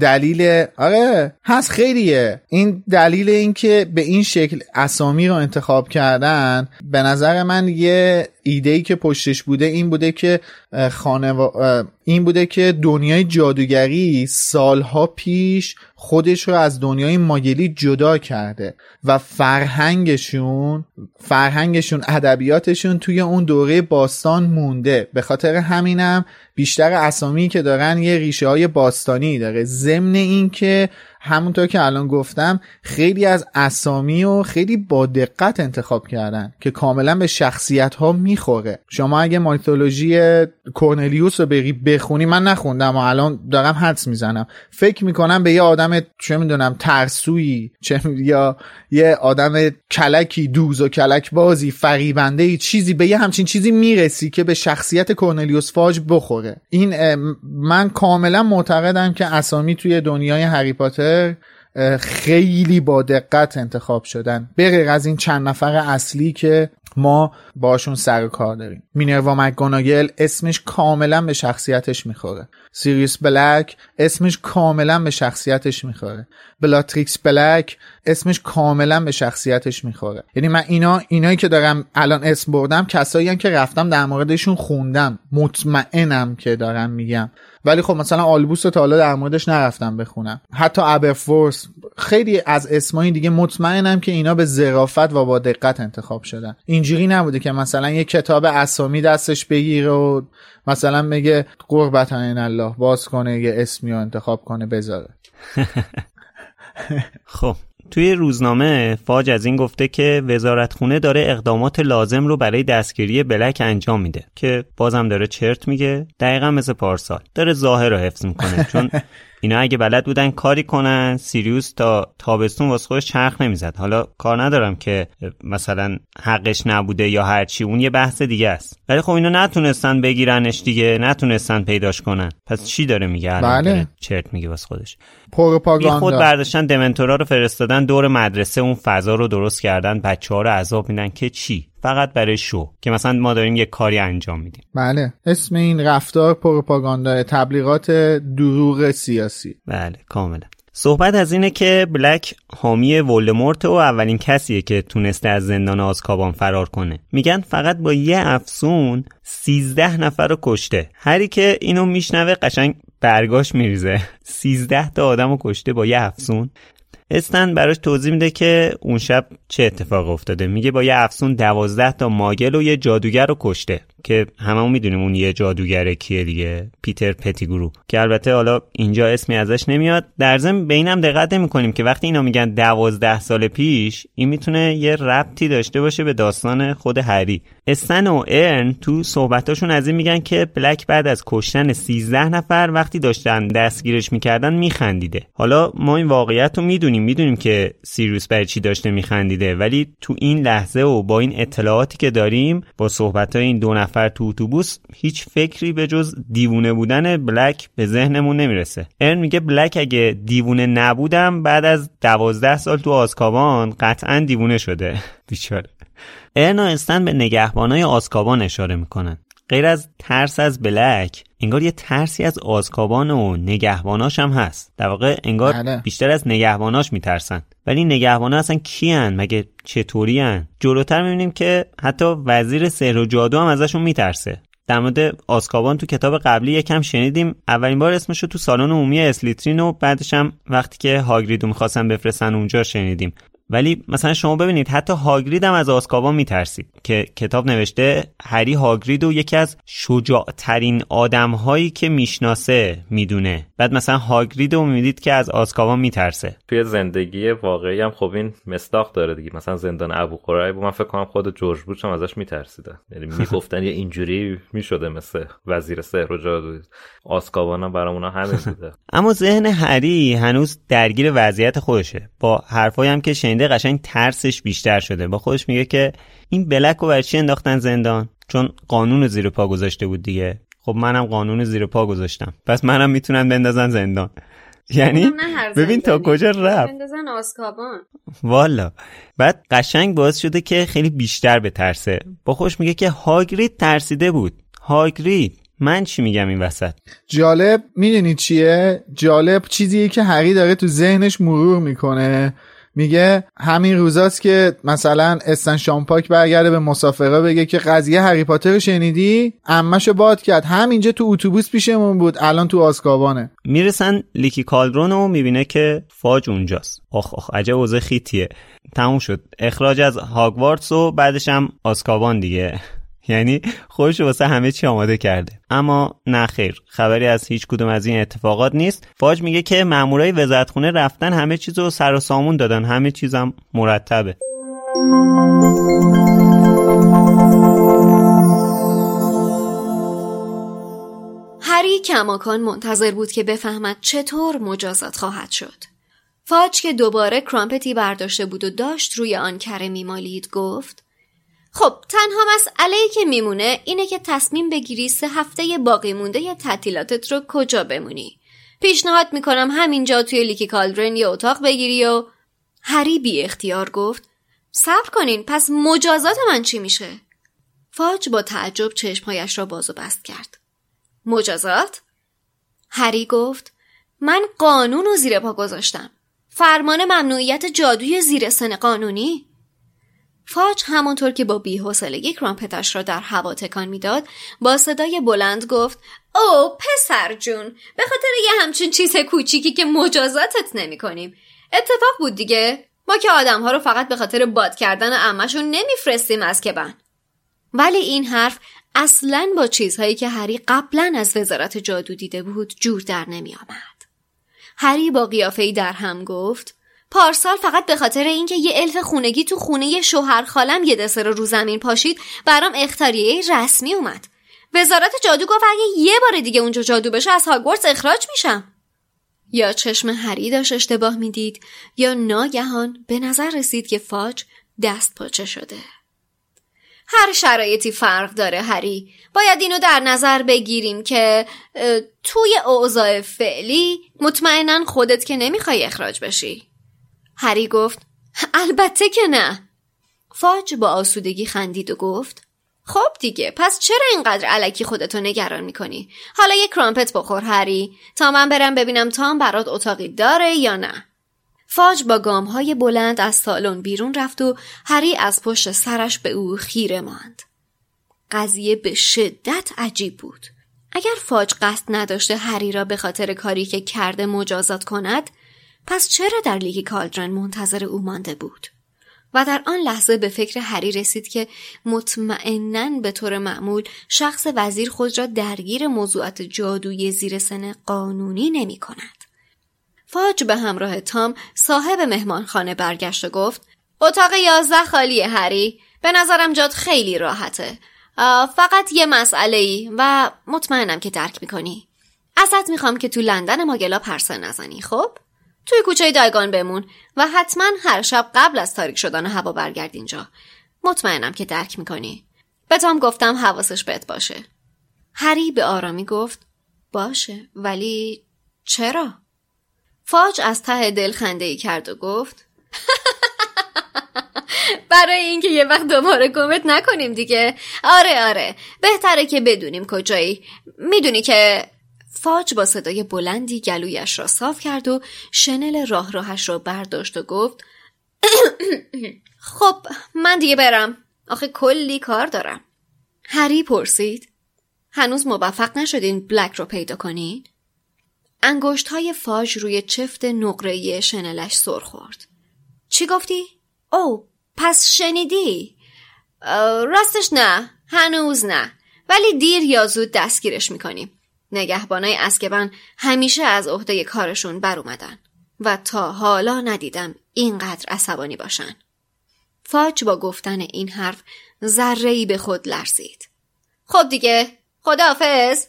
دلیل آره هست خیلیه. این دلیل اینکه به این شکل اسامی رو انتخاب کردن به نظر من یه ایده‌ای که پشتش بوده این بوده که خانوا... این بوده که دنیای جادوگری سالها پیش خودش رو از دنیای ماگلی جدا کرده و فرهنگشون فرهنگشون ادبیاتشون توی اون دوره باستان مونده. به خاطر همینم بیشتر اسامی که دارن یه ریشه‌های باستانی داره. ضمن این که همونطور که الان گفتم خیلی از اسامی و خیلی با دقت انتخاب کردن که کاملا به شخصیت ها میخوره. شما اگه میتولوژی کورنلیوس رو بری بخونی، من نخوندم و الان دارم حدس میزنم، فکر میکنم به یه آدم چه میدونم ترسویی چه می... یا یه آدم کلکی، دوز و کلک بازی، فریبنده، چیزی به یه همچین چیزی میرسی که به شخصیت کورنلیوس فاج بخوره. این من کاملا معتقدم که اسامی توی دنیای هری پاتر خیلی با دقت انتخاب شدن، به غیر از این چند نفر اصلی که ما باشون سر و کار داریم. مینروا مکگوناگل اسمش کاملا به شخصیتش میخوره. سیریوس بلک اسمش کاملا به شخصیتش میخوره. بلاتریکس بلک اسمش کاملا به شخصیتش میخوره. یعنی من اینا اینایی که دارم الان اسم بردم کسایی هم که رفتم در موردشون خوندم، مطمئنم که دارم میگم. ولی خب مثلا آلبوس تا حالا در موردش نرفتم بخونم، حتی ابرفورس، خیلی از اسمایی دیگه مطمئنم که اینا به ظرافت و با دقت انتخاب شدن. اینجوری نبوده که مثلا یه کتاب اسامی دستش بگیره و مثلا میگه قربتن الله باز کنه یه اسمی رو انتخاب کنه بذاره. خب توی روزنامه فاج از این گفته که وزارتخونه داره اقدامات لازم رو برای دستگیری بلک انجام میده، که بازم داره چرت میگه، دقیقا مثل پارسال داره ظاهر رو حفظ میکنه. چون اینا اگه بلد بودن کاری کنن سیریوس تا تابستون واسه خودش چرخ نمیزد. حالا کار ندارم که مثلا حقش نبوده یا هرچی، اون یه بحث دیگه است، ولی خب اینا نتونستن بگیرنش دیگه، نتونستن پیداش کنن. پس چی داره میگه الان؟ بله. چرت میگه واسه خودش. پروپاگاندا. خود برداشتن دمنتورا رو فرستادن دور مدرسه، اون فضا رو درست کردن، بچه‌ها رو عذاب میدن که چی؟ فقط برای شو که مثلا ما داریم یه کاری انجام میدیم. بله، اسم این رفتار پروپاگاندا، تبلیغات دروغ سیاسی. بله کاملا. صحبت از اینه که بلک حامی ولدمورت و اولین کسیه که تونسته از زندان آزکابان فرار کنه. میگن فقط با یه افسون سیزده نفر رو کشته. هری که اینو میشنوه قشنگ برگاش میریزه. سیزده تا آدم رو کشته با یه افسون. استن براش توضیح میده که اون شب چه اتفاق افتاده. میگه با یه افسون دوازده تا ماگل و یه جادوگر رو کشته که هممون میدونیم اون یه جادوگره کیه دیگه، پیتر پتیگرو، که البته حالا اینجا اسمی ازش نمیاد. در ضمن به اینم دقت نمی‌کنیم که وقتی اینا میگن دوازده سال پیش، این میتونه یه ربطی داشته باشه به داستان خود هری. استن و ارن تو صحبتاشون از این میگن که بلک بعد از کشتن سیزده نفر وقتی داشتن دستگیرش میکردن میخندیده. حالا ما این واقعیت رو میدونیم میدونیم که سیریوس برای چی داشته میخندیده، ولی تو این لحظه و با این اطلاعاتی که داریم با صحبتای این دو نفر تو اتوبوس هیچ فکری به جز دیوونه بودن بلک به ذهنمون نمیرسه. ارن میگه بلک اگه دیوونه نبودم بعد از دوازده سال تو آزکابان قطعاً دیوونه شده. بیچاره. ارن و استن به نگهبانای آزکابان اشاره میکنن. غیر از ترس از بلک، انگار یه ترسی از آزکابان و نگهباناش هم هست. در واقع انگار هلا. بیشتر از نگهباناش میترسن. ولی نگهبانا اصلا کیان؟ مگه چطورین؟ جلوتر میبینیم که حتی وزیر سحر و جادو هم ازشون میترسه. در مورد آزکابان تو کتاب قبلی یکم شنیدیم. اولین بار اسمشو تو سالن عمومی اسلیترین و بعدش هم وقتی که هاگریدو می‌خواستن بفرستن اونجا شنیدیم. ولی مثلا شما ببینید حتی هاگرید هم از آزکابان میترسید که کتاب نوشته هری هاگرید و یکی از شجاعترین آدمهایی که میشناسه میدونه. بعد مثلا هاگرید رو میدید که از آزکابان میترسه. توی زندگی واقعی هم خب این مصداق داره دیگه. مثلا زندان ابوقریب من فکر کنم خود جورج بوش هم ازش میترسیدن، یعنی میگفتن یه اینجوری میشده مثل وزیر سحر و جادو. آزکابان هم برامون همین بوده. اما ذهن هری هنوز درگیر وضعیت خودشه. با حرفای هم که شنید قشنگ ترسش بیشتر شده. با خودش میگه که این بلک رو برای چی انداختن زندان؟ چون قانون زیر پا گذاشته بود دیگه. خب منم قانون زیر پا گذاشتم، پس منم میتونن بندازن زندان. یعنی ببین تا کجا رفت. بندازن آزکابان والا. بعد قشنگ باعث شده که خیلی بیشتر بترسه. با خودش میگه که هاگرید ترسیده بود. هاگرید من چی میگم این وسط؟ جالب میدونی چیه؟ جالب چیزیه که هری داره تو ذهنش مرور میکنه. میگه همین روزاست که مثلا استن شامپاک برگرده به مسافرها بگه که قضیه هری پاتر شنیدی؟ عمشو باد کرد. همینجا تو اتوبوس پیشمون بود، الان تو آزکابانه. میرسن لیکی کالدرون و میبینه که فاج اونجاست. آخ آخ عجب وضع خیتیه. تموم شد. اخراج از هاگوارتس و بعدش هم آزکابان دیگه. یعنی خودش واسه همه چی آماده کرده. اما نه خیر، خبری از هیچ کدوم از این اتفاقات نیست. فاج میگه که مامورای وزارتخونه رفتن همه چیزو سر و سامون دادن، همه چیزم مرتبه. هری کماکان منتظر بود که بفهمد چطور مجازات خواهد شد. فاج که دوباره کرامپتی برداشته بود و داشت روی آن کره میمالید گفت: خب تنها مسئله‌ای که میمونه اینه که تصمیم بگیری سه هفته باقی مونده یه تعطیلاتت رو کجا بمونی. پیشنهاد میکنم همینجا توی لیکی کالدرن یه اتاق بگیری. و هری بی اختیار گفت: صبر کنین، پس مجازات من چی میشه؟ فاج با تعجب چشمهایش را باز و بست کرد. مجازات؟ هری گفت: من قانون رو زیر پا گذاشتم. فرمان ممنوعیت جادوی زیر سن قانونی؟ فاج همونطور که با بی‌حوصلگی کرامپتش را در هوا تکان میداد با صدای بلند گفت: او پسر جون، به خاطر یه همچین چیز کوچیکی که مجازاتت نمی کنیم. اتفاق بود دیگه. ما که آدم ها رو فقط به خاطر باد کردن عمشون نمیفرستیم از کبن. ولی این حرف اصلاً با چیزهایی که هری قبلاً از وزارت جادو دیده بود جور در نمی آمد. هری با قیافه‌ای در هم گفت: پارسال فقط به خاطر اینکه یه الف خونگی تو خونه شوهر خالم یه دسر رو زمین پاشید برام اختاریه رسمی اومد. وزارت جادو گفت اگه یه بار دیگه اونجا جادو بشه از هاگوارتس اخراج میشم. یا چشم هری داشت اشتباه میدید یا ناگهان به نظر رسید که فاج دست پاچه شده. هر شرایطی فرق داره هری. باید اینو در نظر بگیریم که توی اوضاع فعلی مطمئناً خودت که نمیخوای اخراج بشی. هری گفت: البته که نه. فاج با آسودگی خندید و گفت: خب دیگه پس چرا اینقدر الکی خودتو نگران میکنی؟ حالا یه کرامپت بخور هری تا من برم ببینم تام برات اتاقی داره یا نه. فاج با گامهای بلند از سالن بیرون رفت و هری از پشت سرش به او خیره ماند. قضیه به شدت عجیب بود. اگر فاج قصد نداشته هری را به خاطر کاری که کرده مجازات کند، پس چرا در لیگ کالدرن منتظر او مانده بود؟ و در آن لحظه به فکر هری رسید که مطمئناً به طور معمول شخص وزیر خود را درگیر موضوعات جادویی زیر سن قانونی نمی کند. فاج به همراه تام صاحب مهمانخانه برگشت و گفت اتاق یازده خالیه هری، به نظرم جات خیلی راحته، فقط یه مسئله‌ای و مطمئنم که درک میکنی. ازت میخوام که تو لندن ماگلا پرسه نزنی، خب؟ توی کوچه دایگان بمون و حتما هر شب قبل از تاریک شدن هوا برگرد اینجا. مطمئنم که درک میکنی. به تام گفتم حواسش بهت باشه. هری به آرامی گفت باشه، ولی چرا؟ فاج از ته دل خنده‌ای کرد و گفت برای اینکه یه وقت دوباره گمت نکنیم دیگه. آره آره بهتره که بدونیم کجایی. میدونی که فاج با صدای بلندی گلویش را صاف کرد و شنل راه راهش را برداشت و گفت خب من دیگه برم، آخه کلی کار دارم. هری پرسید هنوز موفق نشدین بلک رو پیدا کنین؟ انگشت‌های فاج روی چفت نقره‌ای شنلش سر خورد. چی گفتی؟ او پس شنیدی؟ راستش نه، هنوز نه، ولی دیر یا زود دستگیرش میکنیم. نگهبانای اسکبن همیشه از عهده کارشون بر اومدن و تا حالا ندیدم اینقدر عصبانی باشن. فاج با گفتن این حرف ذره‌ای به خود لرزید. خب دیگه خداحافظ.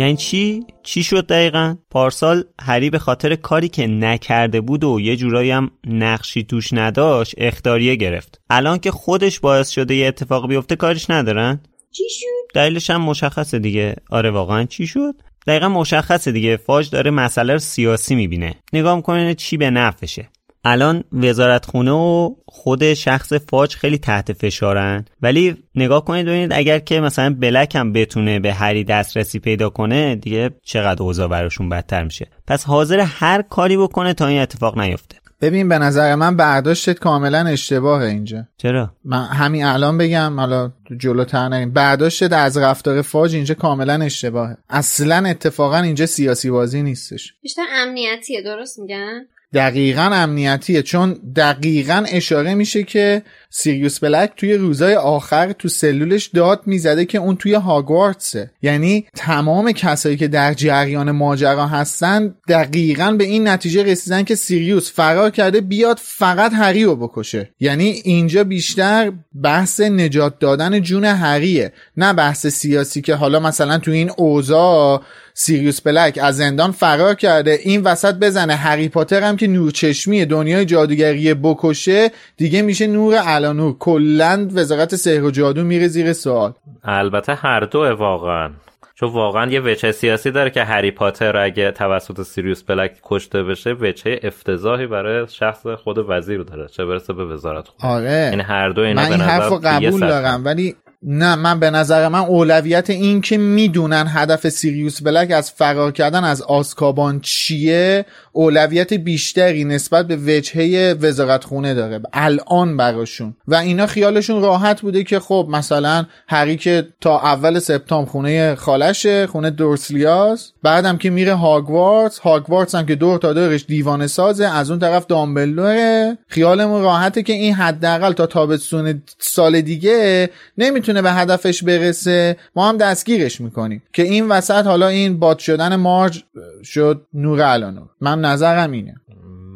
یعنی چی؟ چی شد دقیقاً؟ پارسال هری به خاطر کاری که نکرده بود و یه جورایی هم نقشی توش نداشت اخطاریه گرفت. الان که خودش باعث شده یه اتفاق بیفته کارش ندارن؟ چی شد؟ دلیلش هم مشخصه دیگه. آره واقعاً چی شد؟ دقیقاً مشخصه دیگه. فاج داره مسئله رو سیاسی میبینه. نگاه میکنه چی به نفعشه. الان وزارتخونه و خود شخص فاج خیلی تحت فشارن، ولی نگاه کنید ببینید اگر که مثلا بلک هم بتونه به هری دسترسی پیدا کنه دیگه چقدر اوضاع براشون بدتر میشه. پس حاضر هر کاری بکنه تا این اتفاق نیفته. ببین به نظر من برداشتت کاملا اشتباهه اینجا. چرا؟ من همین الان بگم حالا جلوتر نریم. برداشتت از رفتار فاج اینجا کاملا اشتباهه. اصلا اتفاقا اینجا سیاسی بازی نیستش، بیشتر امنیتیه. درست میگن؟ دقیقاً امنیتیه، چون دقیقاً اشاره میشه که سیریوس بلک توی روزای آخر تو سلولش داد میزده که اون توی هاگوارتسه. یعنی تمام کسایی که در جریان ماجرا هستن دقیقاً به این نتیجه رسیدن که سیریوس فرار کرده بیاد فقط هری رو بکشه. یعنی اینجا بیشتر بحث نجات دادن جون هریه، نه بحث سیاسی که حالا مثلا تو این اوضاع سیریوس بلک از زندان فرار کرده این وسط بزنه هری پاتر هم که نورچشمی دنیای جادوگری بکشه دیگه میشه نور علانور. کلا وزارت سحر و جادو میره زیر سوال. البته هر دوه واقعا، چون واقعا یه وجه سیاسی داره که هری پاتر اگه توسط سیریوس بلک کشته بشه وجه افتضاحی برای شخص خود وزیر داره چه برسه به وزارت خونه. آره این هر دو اینا به نظر من حرفو قبول دارم، ولی نه، من به نظر من اولویت این که میدونن هدف سیریوس بلک از فرار کردن از آزکابان چیه اولویت بیشتری نسبت به وجهه وزارتخونه داره الان براشون و اینا خیالشون راحت بوده که خب مثلا هری که تا اول سپتامبر خونه خالشه، خونه دورسلیاس، بعدم که میره هاگوارتس، هاگوارتس هم که دور تا دورش دیوانه سازه، از اون طرف دامبلدوره، خیالمون راحته که این حداقل تا تابستون سال دیگه نمی تونه به هدفش برسه، ما هم دستگیرش میکنیم. که این وسط حالا این باد شدن مارج شد نور علانور. من نظرم اینه.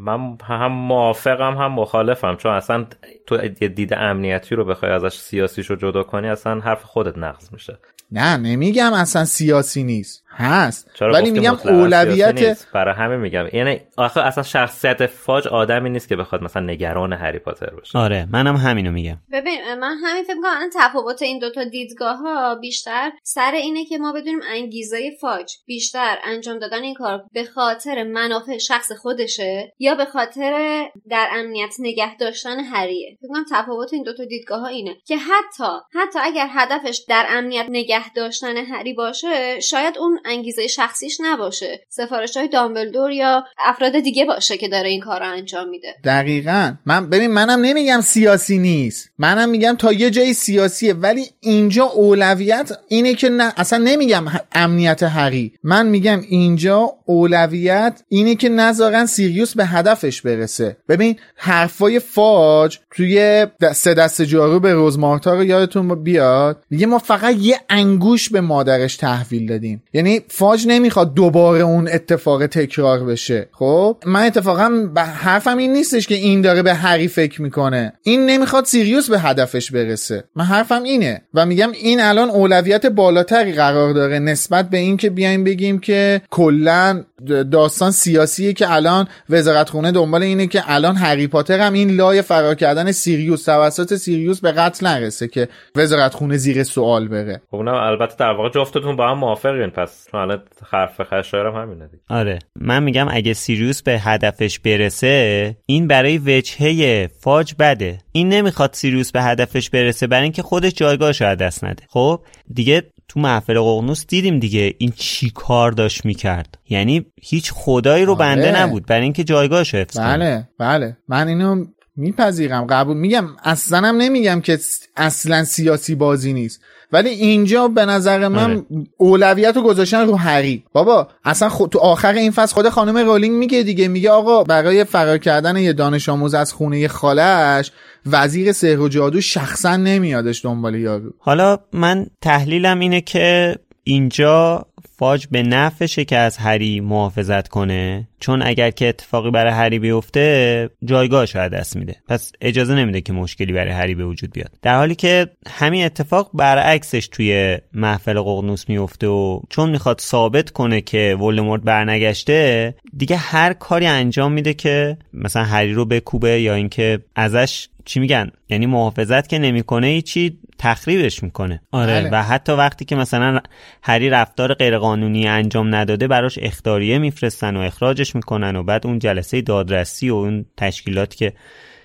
من هم موافقم هم مخالفم، چون اصلا تو دید امنیتی رو بخوای ازش سیاسیشو جدا کنی اصلا حرف خودت نقض میشه. نه نمیگم اصلا سیاسی نیست، هست، ولی میگم اولویت برای همه میگم، یعنی آخه اصلا شخصیت فاج آدمی نیست که بخواد مثلا نگران هری پاتر باشه. آره منم همینو میگم. ببین من همین فکر میکنم تفاوت این دوتا دیدگاه ها بیشتر سر اینه که ما بدونیم انگیزه فاج بیشتر انجام دادن این کار به خاطر منافع شخص خودشه یا به خاطر در امنیت نگه داشتن هریه. فکر میکنم تفاوت این دوتا دیدگاه ها اینه که حتی حتی اگر هدفش در امنیت نگه داشتن هری باشه، شاید اون انگیزه شخصیش نباشه، سفارش‌های دامبلدور یا افراد دیگه باشه که داره این کارو انجام میده. دقیقاً. من ببین منم نمیگم سیاسی نیست، منم میگم تا یه جای سیاسیه، ولی اینجا اولویت اینه که نه، اصلا نمیگم امنیت هری، من میگم اینجا اولویت اینه که نذارن سیریوس به هدفش برسه. ببین حرفای فاج توی سه دست جارو به رزمارتا رو یادتون بیاد، میگه ما فقط یه انگوش به مادرش تحویل دادیم، یعنی فاج نمیخواد دوباره اون اتفاق تکرار بشه. خب من اتفاقا حرفم این نیستش که این داره به هری فکر میکنه، این نمیخواد سیریوس به هدفش برسه، من حرفم اینه و میگم این الان اولویت بالاتری قرار داره نسبت به این که بیایم بگیم که کلا داستان سیاسیه که الان وزارت خونه دنبال اینه که الان هری پاتر هم این لایه فرار کردن سیریوس توسط سیریوس به قتل نرسه که وزارت خونه زیر سوال بره. خب نه البته در واقع جفتتون با هم موافقین، پس حالا حرف خشایار هم همینه دیگه. آره من میگم اگه سیریوس به هدفش برسه این برای وجهه فاج بده، این نمیخواد سیریوس به هدفش برسه برای اینکه خودش جایگاهش رو دست نده. خب دیگه تو محفل ققنوس دیدیم دیگه این چی کار داشت میکرد، یعنی هیچ خدایی رو بنده آره. نبود برای اینکه جایگاهش رو حفظ کنه. بله بله من اینو میپذیرم، قبول میگم، اصلا هم نمیگم که اصلا سیاسی بازی نیست، ولی اینجا به نظر من آره. اولویت رو گذاشتن رو هری. بابا اصلا خود تو آخر این فصل خود خانم رولینگ میگه دیگه، میگه آقا برای فرار کردن یه دانش آموز از خونه خالش وزیر سحر و جادو شخصا نمیادش دنبال یارو. حالا من تحلیلم اینه که اینجا فاج به نفعشه که از هری محافظت کنه، چون اگر که اتفاقی برای هری بیفته جایگاهش رو دست میده، پس اجازه نمیده که مشکلی برای هری به وجود بیاد، در حالی که همین اتفاق برعکسش توی محفل ققنوس میفته و چون میخواد ثابت کنه که ولدمورت برنگشته دیگه هر کاری انجام میده که مثلا هری رو بکوبه یا اینکه ازش چی میگن، یعنی محافظت که نمیکنه هیچی تخریبش میکنه. آره هلی. و حتی وقتی که مثلا هری رفتار غیرقانونی انجام نداده براش اخطاریه میفرستن و اخراجش میکنن و بعد اون جلسه دادرسی و اون تشکیلات که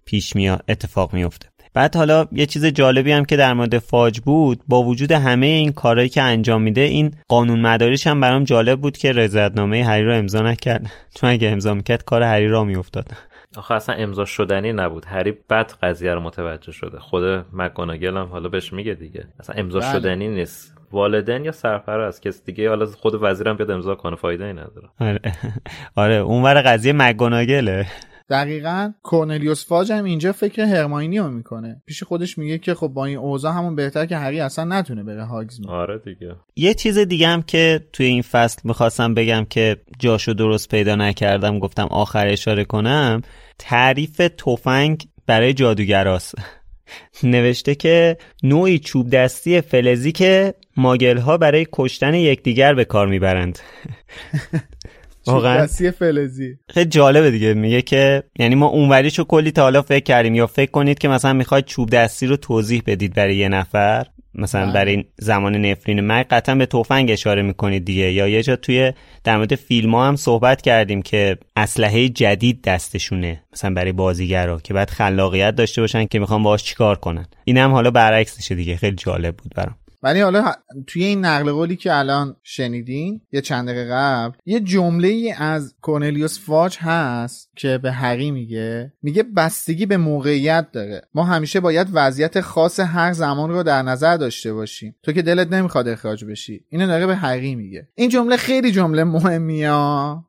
پیش میاد اتفاق میفته. بعد حالا یه چیز جالبی هم که در مورد فاج بود، با وجود همه این کارهایی که انجام میده این قانون مداریش هم برام جالب بود که رضایت‌نامه هری رو امضا نکرد، چون اگه امضا میکرد کار هری را میافتاد. آخه اصلا امضا شدنی نبود، هری بعد قضیه رو متوجه شده، خود مک‌گوناگل هم حالا بهش میگه دیگه اصلا امضا شدنی نیست، والدین یا سرپرست کسی دیگه، حالا خود وزیرم بیاد امضا کنه فایده ای نداره. آره آره اونور قضیه مک‌گوناگله. دقیقاً کورنلیوس فاج هم اینجا فکر هرمیونی رو میکنه، پیش خودش میگه که خب با این اوضاع همون بهتر که هری اصلا نتونه بره هاگزمون. آره دیگه. یه چیز دیگه هم که توی این فصل میخواستم بگم که جاشو درست پیدا نکردم، گفتم آخر اشاره کنم، تعریف تفنگ برای جادوگراست. نوشته که نوعی چوب دستی فلزی که ماگل‌ها برای کشتن یکدیگر به کار میبرند. واقعا فلزی خیلی جالبه دیگه، میگه که یعنی ما اونوریشو کلی تا حالا فکر کردیم، یا فکر کنید که مثلا میخواید چوب دستی رو توضیح بدید برای یه نفر، مثلا برای زمان نفرین مرگ قطعا به تفنگ اشاره میکنید دیگه، یا یه جا توی در مورد فیلم‌ها هم صحبت کردیم که اسلحه جدید دستشونه مثلا برای بازیگرا که بعد خلاقیت داشته باشن که میخوان باهاش چیکار کنن، اینم حالا برعکسشه دیگه، خیلی جالب بود برام. ولی حالا توی این نقل قولی که الان شنیدین یه چند دقیقه قبل یه جمله‌ای از کورنلیوس فاج هست که به هری میگه، میگه بستگی به موقعیت داره، ما همیشه باید وضعیت خاص هر زمان رو در نظر داشته باشیم، تو که دلت نمیخواد اخراج بشی. اینو داره به هری میگه. این جمله خیلی جمله مهمیه،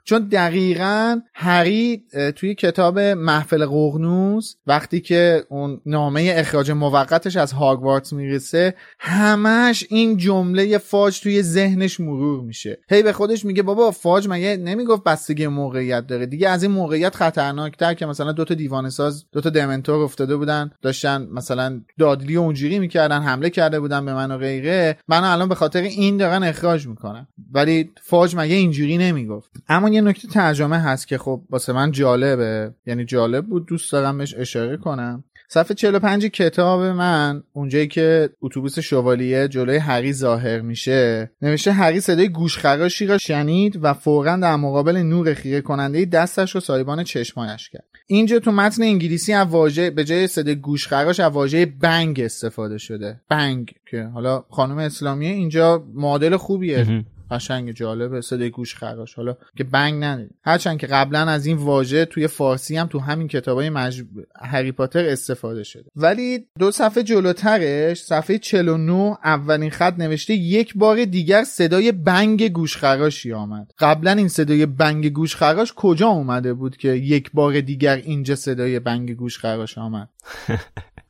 چون دقیقاً هری توی کتاب محفل ققنوس وقتی که اون نامه اخراج موقتش از هاگوارتس میرسه همه همش این جمله فاج توی ذهنش مرور میشه. هی به خودش میگه بابا فاج مگه نمیگفت بستگی موقعیت داره دیگه؟ از این موقعیت خطرناک‌تر که مثلا دو تا دیوانه ساز، دو تا دمنتور افتاده بودن، داشتن مثلا دادلی و اونجوری میکردن، حمله کرده بودن به من و غیره، منو الان به خاطر این دارن اخراج میکنن. ولی فاج مگه اینجوری نمیگفت. اما یه نکته ترجمه هست که خب واسه من جالبه، یعنی جالب بود، دوست دارم بهش اشاره کنم. صفحه چهل و پنج کتاب من، اونجایی که اتوبوس شوالیه جلوی هری ظاهر میشه، نوشته هری صدای گوشخراشی را شنید و فوراً در مقابل نور خیره کننده دستش رو سایبان چشمانش کرد. اینجا تو متن انگلیسی از واژه به جای صدای گوشخراش از واژه بنگ استفاده شده. بنگ که حالا خانم اسلامیه اینجا معادل خوبیه. قشنگ جالبه صدای گوش خراش، حالا که بنگ ندید، هرچند که قبلا از این واژه توی فارسی هم تو همین کتابای مج... هری پاتر استفاده شده. ولی دو صفحه جلوترش، صفحه چهل و نه، اولین خط نوشته یک بار دیگر صدای بنگ گوش خراشی آمد. قبلا این صدای بنگ گوش خراش کجا اومده بود که یک بار دیگر اینجا صدای بنگ گوش خراش آمد؟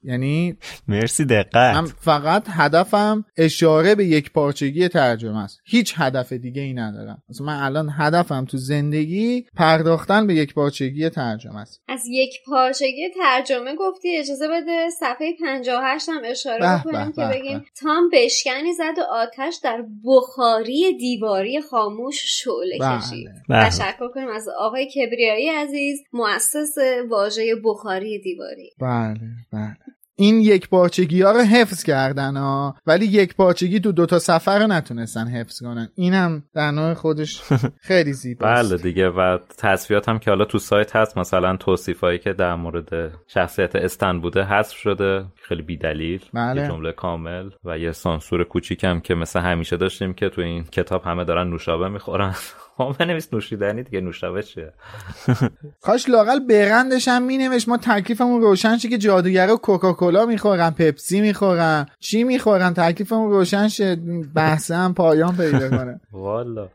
یعنی مرسی دقت. من فقط هدفم اشاره به یک پارچگی ترجمه است، هیچ هدف دیگه ای ندارم. اصلا من الان هدفم تو زندگی پرداختن به یک پارچگی ترجمه است. از یک پارچگی ترجمه گفتی، اجازه بده صفحه پنجاه و هشت هم اشاره بکنیم که بگیم تام بشکنی زد و آتش در بخاری دیواری خاموش شعله کشید. تشکر کنیم از آقای کبریایی عزیز، مؤسس واژه بخاری دیواری. بله بله، این یک پارچگی ها رو حفظ کردن ها، ولی یک پارچگی تو دوتا سفر رو نتونستن حفظ کنن. اینم در نوع خودش خیلی زیباست. بله دیگه، و تصفیات هم که حالا تو سایت هست، مثلا توصیفایی که در مورد شخصیت استن بوده حذف شده، خیلی بی‌دلیل. بله. یه جمله کامل و یه سانسور کوچیکم که مثل همیشه داشتیم که تو این کتاب همه دارن نوشابه میخورن. ما نمیست نوشیدنی دیگه، نوشابه چیه؟ کاش لاقل برندش هم مینوشت ما تکلیفمون روشن شه که جادوگرا کوکاکولا میخورن، پپسی میخورن، چی میخورن، تکلیفمون روشن شه، بحثم پایان پیدا کنه. والا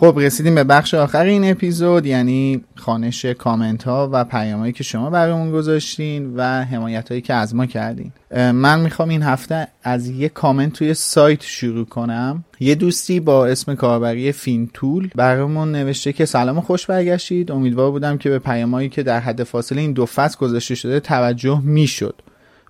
خب رسیدیم به بخش آخر این اپیزود، یعنی خوانش کامنت ها و پیامایی که شما برامون گذاشتین و حمایت هایی که از ما کردین. من میخوام این هفته از یه کامنت توی سایت شروع کنم. یه دوستی با اسم کاربری فینتول برامون نوشته که سلام و خوش برگشتید، امیدوار بودم که به پیامایی که در حد فاصله این دو فصل گذاشته شده توجه میشد،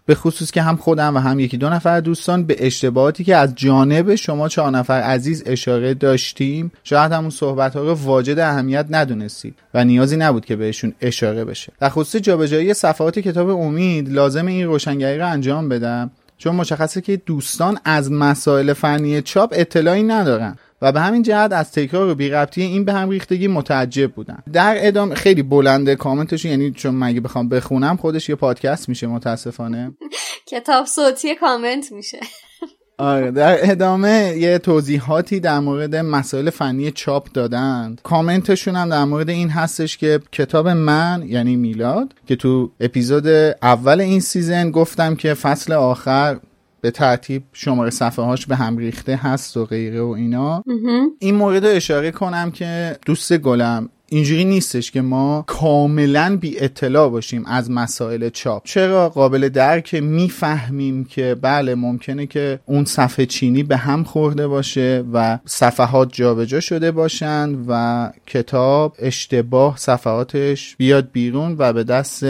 به خصوص که هم خودم و هم یکی دو نفر دوستان به اشتباهاتی که از جانب شما چهار نفر عزیز اشاره داشتیم، شاید همون صحبت‌ها رو واجد اهمیت ندونستید و نیازی نبود که بهشون اشاره بشه. در خصوص جابجایی صفحات کتاب امید لازم این روشنگری رو انجام بدم، چون مشخصه که دوستان از مسائل فنی چاپ اطلاعی ندارن و به همین جهت از تکرار و بی‌ربطی این به هم ریختگی متعجب بودن. در ادامه خیلی بلنده کامنتش، یعنی چون مگه بخوام بخونم خودش یه پادکست میشه متاسفانه، کتاب صوتی کامنت میشه. آره، در ادامه یه توضیحاتی در مورد مسائل فنی چاپ دادند. کامنتشون هم در مورد این هستش که کتاب من، یعنی میلاد، که تو اپیزود اول این سیزن گفتم که فصل آخر به ترتیب شماره صفحه هاش به هم ریخته هست و غیره و اینا، این مورد رو اشاره کنم که دوست گلم اینجوری نیستش که ما کاملا بی اطلاع باشیم از مسائل چاپ. چرا؟ قابل درک، میفهمیم که بله ممکنه که اون صفحه چینی به هم خورده باشه و صفحات جابجا شده باشن و کتاب اشتباه صفحاتش بیاد بیرون و به دست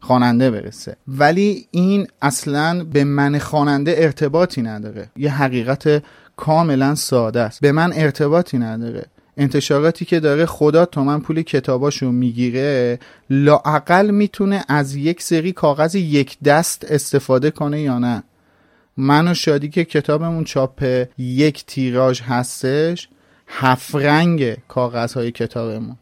خواننده برسه، ولی این اصلا به من خواننده ارتباطی نداره. یه حقیقت کاملا ساده است، به من ارتباطی نداره. انتشاراتی که داره خدا تومن پول کتاباشو میگیره، لااقل میتونه از یک سری کاغذ یک دست استفاده کنه یا نه. من و شادی که کتابمون چاپ یک تیراژ هستش، هفت رنگ کاغذهای کتابمون.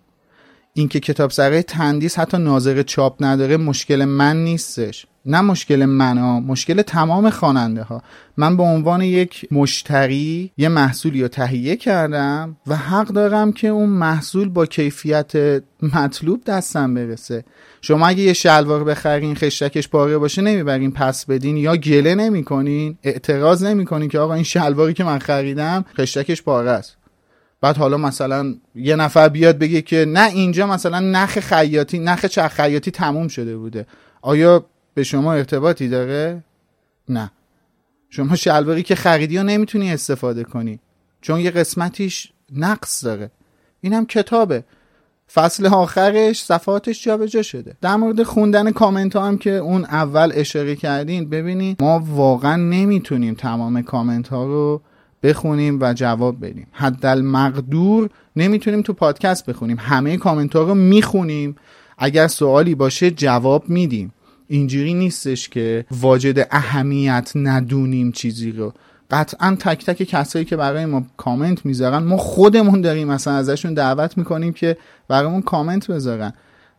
این که کتاب سرای تندیس حتی ناظر چاپ نداره مشکل من نیستش، نه مشکل من ها، مشکل تمام خواننده ها. من به عنوان یک مشتری یه محصولی رو تهیه کردم و حق دارم که اون محصول با کیفیت مطلوب دستم برسه. شما اگه یه شلوار بخرین خشتکش پاره باشه نمیبرین پس بدین یا گله نمی کنین، اعتراض نمی کنین که آقا این شلواری که من خریدم خشتکش پاره است. بعد حالا مثلا یه نفر بیاد بگه که نه اینجا مثلا نخ خیاطی نخ چرخ خیاطی تموم شده بوده، آیا به شما ارتباطی داره؟ نه، شما شلواری که خریدی رو نمیتونی استفاده کنی چون یه قسمتیش نقص داره. اینم کتابه، فصل آخرش صفحاتش جابجا شده. در مورد خوندن کامنت ها هم که اون اول اشاره کردین، ببینید ما واقعا نمیتونیم تمام کامنت ها رو بخونیم و جواب بدیم، حدالمقدور نمیتونیم تو پادکست بخونیم، همه کامنت ها رو میخونیم، اگر سوالی باشه جواب میدیم. اینجوری نیستش که واجد اهمیت ندونیم چیزی رو. قطعا تک تک کسایی که برای ما کامنت میذارن ما خودمون داریم مثلا ازشون دعوت میکنیم که برامون کامنت بذارن،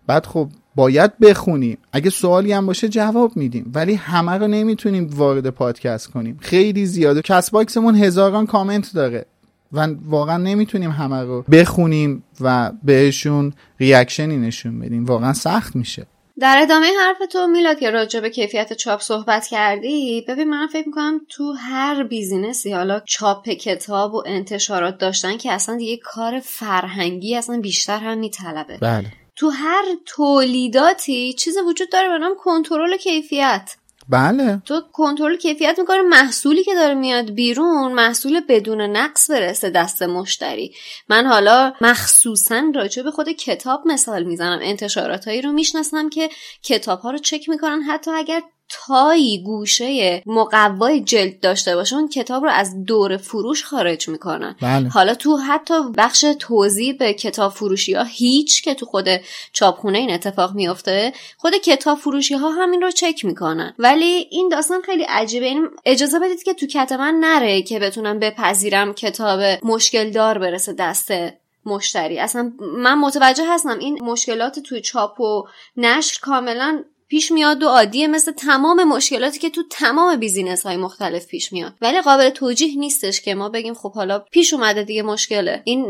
بعد خب باید بخونیم، اگه سوالی هم باشه جواب میدیم، ولی همه رو نمیتونیم وارد پادکست کنیم، خیلی زیاده. کست باکسمون هزاران کامنت داره و واقعا نمیتونیم همه رو بخونیم و بهشون ریاکشنی نشون بدیم، واقعا سخت میشه. در ادامه حرف تو میلاد که راجع به کیفیت چاپ صحبت کردی، ببین من فکر میکنم تو هر بیزینسی، حالا چاپ کتاب و انتشارات داشتن که اصلا دیگه کار فرهنگی اصلا بیشتر هم میطلبه، بله، تو هر تولیداتی چیز وجود داره به نام کنترل کیفیت. بله، تو کنترل کیفیت میکنه محصولی که داره میاد بیرون محصول بدون نقص برسه دست مشتری. من حالا مخصوصا راجع به خود کتاب مثال میزنم، انتشارات هایی رو میشناسم که کتاب ها رو چک میکنن، حتی اگر تایی گوشه مقوای جلد داشته باشه اون کتاب رو از دور فروش خارج میکنن. بله. حالا تو حتی بخش توزیع به کتاب فروشی ها هیچ که تو خود چاپخونه این اتفاق میفته، خود کتاب فروشی ها همین رو چک میکنن. ولی این داستان خیلی عجیبه، این اجازه بدید که تو کت من نره که بتونم بپذیرم کتاب مشکل دار برسه دسته مشتری. اصلا من متوجه هستم این مشکلات تو چاپ و نشر کاملا پیش میاد و عادیه، مثل تمام مشکلاتی که تو تمام بیزینس های مختلف پیش میاد، ولی قابل توجیه نیستش که ما بگیم خب حالا پیش اومده دیگه مشکله. این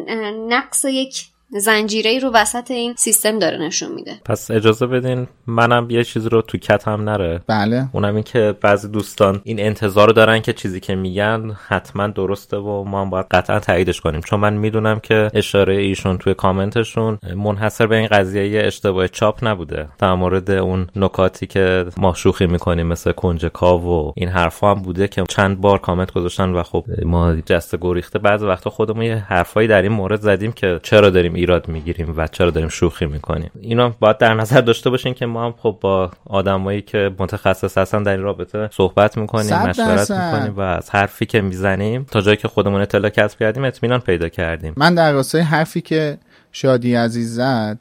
نقص یک زنجیره‌ای رو وسط این سیستم داره نشون میده. پس اجازه بدین منم یه چیز رو تو کت هم نره. بله. اونم این که بعضی دوستان این انتظار دارن که چیزی که میگن حتما درسته و ما هم باید قطعا تاییدش کنیم، چون من میدونم که اشاره ایشون توی کامنتشون منحصر به این قضیه اشتباه چاپ نبوده، در مورد اون نکاتی که ما شوخی میکنیم مثل کنجکاو و این حرفا هم بوده که چند بار کامنت گذاشتن و خب ما جست گریخته بعضی وقتا خودمون یه حرفایی در این مورد زدیم که چرا داریم ایراد میگیریم و چرا داریم شوخی میکنیم. اینا باید در نظر داشته باشین که ما هم خب با آدمایی که متخصص هستن در این رابطه صحبت میکنیم، مشورت میکنیم و از حرفی که میزنیم تا جایی که خودمون اطلاع کسب کردیم اطمینان پیدا کردیم. من در راستای حرفی که شادی عزیز زد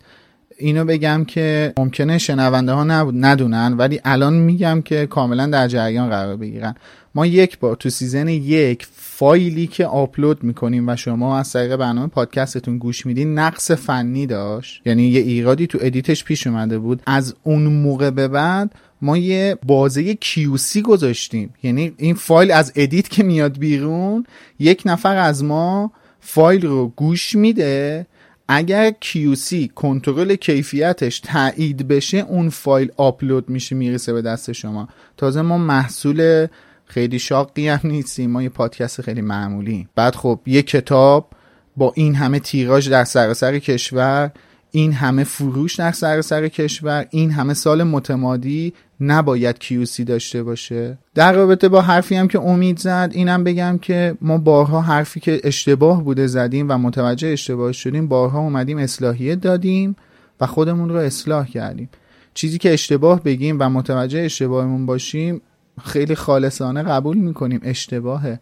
اینو بگم که ممکنه شنونده ها ندونن، ولی الان میگم که کاملا در جریان قرار بگیرن. ما یک بار تو سیزن یک فایلی که آپلود میکنیم و شما از طریق برنامه پادکستتون گوش میدین نقص فنی داشت، یعنی یه ایرادی تو ادیتش پیش اومده بود. از اون موقع به بعد ما یه بازه کیوسی گذاشتیم، یعنی این فایل از ادیت که میاد بیرون یک نفر از ما فایل رو گوش میده، اگر کیوسی کنترل کیفیتش تایید بشه اون فایل آپلود میشه میرسه به دست شما. تازه ما محصول خیلی شاقی هم نیستیم، ما یه پادکست خیلی معمولی. بعد خب یه کتاب با این همه تیراژ در سراسر کشور، این همه فروش در سراسر کشور، این همه سال متمادی نباید کیوسی داشته باشه. در رابطه با حرفی هم که امید زد اینم بگم که ما بارها حرفی که اشتباه بوده زدیم و متوجه اشتباه شدیم، بارها اومدیم اصلاحیه دادیم و خودمون رو اصلاح کردیم. چیزی که اشتباه بگیم و متوجه اشتباهمون باشیم خیلی خالصانه قبول میکنیم اشتباهه،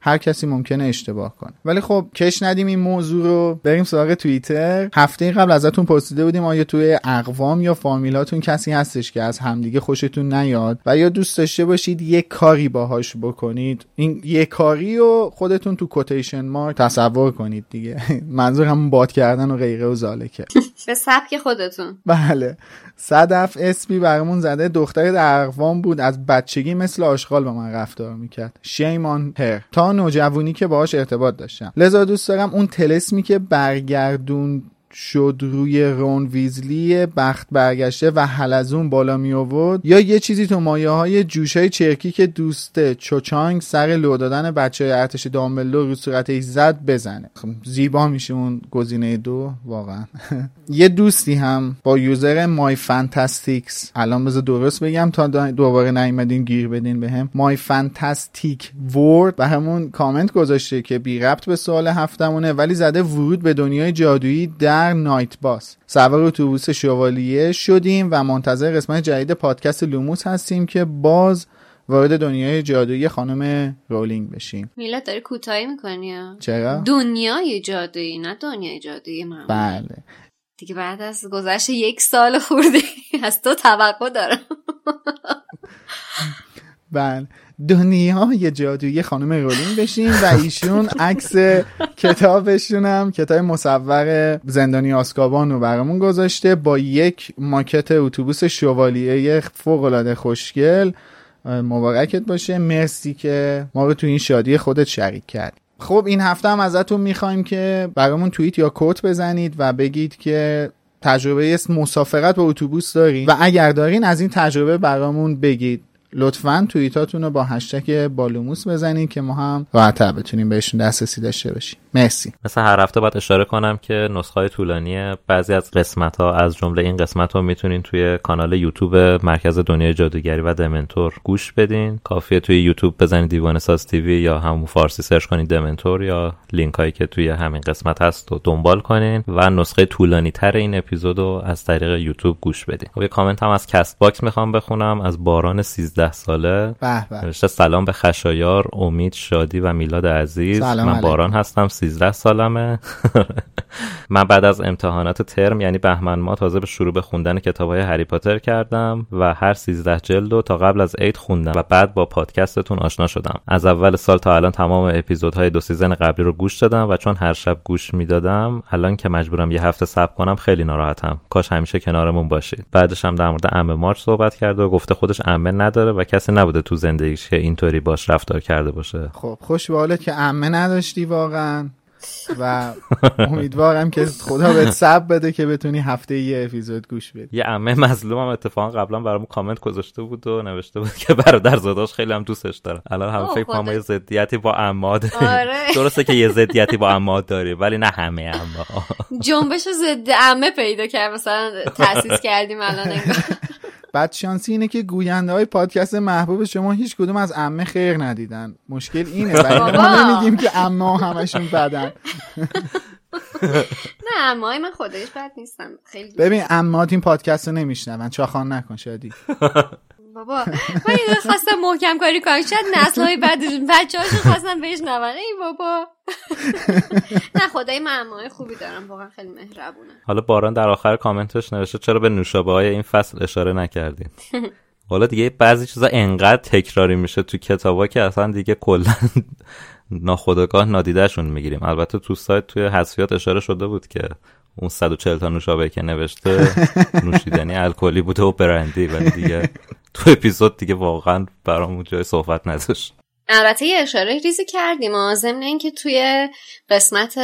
هر کسی ممکنه اشتباه کنه. ولی خب کش ندیم این موضوع رو، بریم سراغ توییتر. هفته قبل ازتون پرسیده بودیم آیا توی اقوام یا فامیلاتون کسی هستش که از همدیگه خوشتون نیاد و یا دوست داشته باشید یک کاری باهاش بکنید. این یک کاری رو خودتون تو کوتیشن مارک تصور کنید دیگه، منظور همون باد کردن و غیره و زالکه به سبک خودتون. بله، صدف اسمی برامون زده، دختری در اقوام بود، از بچگی مثل آشغال با من رفتار میکرد، شیم آن هر، تا نوجوانی که باهاش ارتباط داشتم، لذا دوست دارم اون تلسمی که برگردون شد روی رون ویزلی بخت برگشته و حلزون بالا می آورد، یا یه چیزی تو مایه های جوش های چرکی که دوسته چوچانگ سر لو دادن بچه های ارتش دامبلدور رو صورتش زد بزنه. زیبا میشه اون گزینه دو واقعا. یه دوستی هم با یوزر مای فانتاستیکس، الان بذار درست بگم تا دوباره نیومدین گیر بدین بهم، مای فانتاستیک ورد به همون کامنت گذاشته که بی ربط به سوال هفتمونه، ولی زده ورود به دنیای جادویی در نایت باس. سوار اتوبوس شوالیه شدیم و منتظر قسمت جدید پادکست لوموس هستیم که باز وارد دنیای جادویی خانم رولینگ بشیم. میلاد داری کوتاهی میکنی. چرا؟ دنیای جادویی نه دنیای جادویی من. بله. دیگه بعد از گذشت یک سال خورده از تو توقع دارم. بله. دنیای جادویی خانم رولینگ بشیم و ایشون عکس کتابشون هم کتاب مصور زندانی آزکابان رو برامون گذاشته با یک ماکت اتوبوس شوالیه فوق‌العاده خوشگل. مبارکت باشه، مرسی که ما رو تو این شادی خودت شریک کرد. خب این هفته هم ازتون میخوایم که برامون توییت یا کت بزنید و بگید که تجربه مسافرت با اتوبوس دارین و اگر دارین از این تجربه برامون بگید. لطفاً توییتاتون رو با هشتگ بالوموس بزنید که ما هم راحت‌تر بتونیم بهشون دسترسی داشته باشیم. مرسی. مثلا هر هفته باید اشاره کنم که نسخه‌های طولانی بعضی از قسمت‌ها از جمله این قسمت رو میتونین توی کانال یوتیوب مرکز دنیای جادوگری و دمنتور گوش بدین. کافیه توی یوتیوب بزنید دیوانه ساز تیوی یا همون فارسی سرچ کنید دمنتور یا لینکایی که توی همین قسمت هست رو دنبال کنین و نسخه طولانی‌تر این اپیزودو از طریق یوتیوب گوش بدین. خب یه کامنت هم از کست باکس می‌خوام بخونم از باران سیزده ده ساله. نوشته سلام به خشایار، امید، شادی و میلاد عزیز. من علیکم. باران هستم، سیزده سالمه. من بعد از امتحانات ترم یعنی بهمن ماه تازه به شروع به خوندن کتاب‌های هری پاتر کردم و هر سیزده جلد رو تا قبل از عید خوندم و بعد با پادکستتون آشنا شدم. از اول سال تا الان تمام اپیزودهای دو سیزن قبلی رو گوش دادم و چون هر شب گوش میدادم الان که مجبورم یه هفته صبر کنم خیلی ناراحتم. کاش همیشه کنارمون باشید. بعدش هم در مورد عمه مارچ صحبت کرد و گفته خودش عمه نداره و کسی نبوده تو زندگیش که اینطوری باش رفتار کرده باشه. خب خوشباله که عمه نداشتی واقعا و امیدوارم که خدا بهت صبر بده که بتونی هفته یه اپیزود گوش بدی. یه عمه مظلومم اتفاقا قبلا برام کامنت گذاشته بود و نوشته بود که برادرزاداش خیلی هم دوستش دارم. الان هم فکر کنم یه ضدیتی با عمه داری. آره. درسته که یه ضدیتی با عمه داری ولی نه همه عمه. جنبش ضد عمه پیدا کرد مثلا تأسیس کردیم الان انگار. بعد شانسی اینه که گوینده های پادکست محبوب شما هیچ کدوم از عمه خیر ندیدن. مشکل اینه برای ما نمیگیم که عمه همشون بدن. نه عمه های من خودش بد نیستم. ببین عمات این پادکست رو نمیشنون. چاخان نکن شادی. بابا من یه خواستم محکم کاری کنم شاید نسل های بعدشون بچه هاشون خواستم بشنون. ای بابا. نه خدای معمای خوبی دارم واقعا خیلی مهربونه. حالا باران در آخر کامنتش نوشته چرا به نوشابه های این فصل اشاره نکردین؟ حالا دیگه بعضی چیزا انقدر تکراری میشه تو کتابا که اصلا دیگه کلا ناخودآگاه نادیدهشون میگیریم. البته تو سایت توی حذفیات اشاره شده بود که اون صد و چهل تا نوشابه که نوشته نوشیدنی الکلی بوده و برندی، ولی دیگه تو اپیزود دیگه واقعا برامون جای صحبت نذاشت. البته یه اشاره ریزی کردیم و ضمن اینکه توی قسمت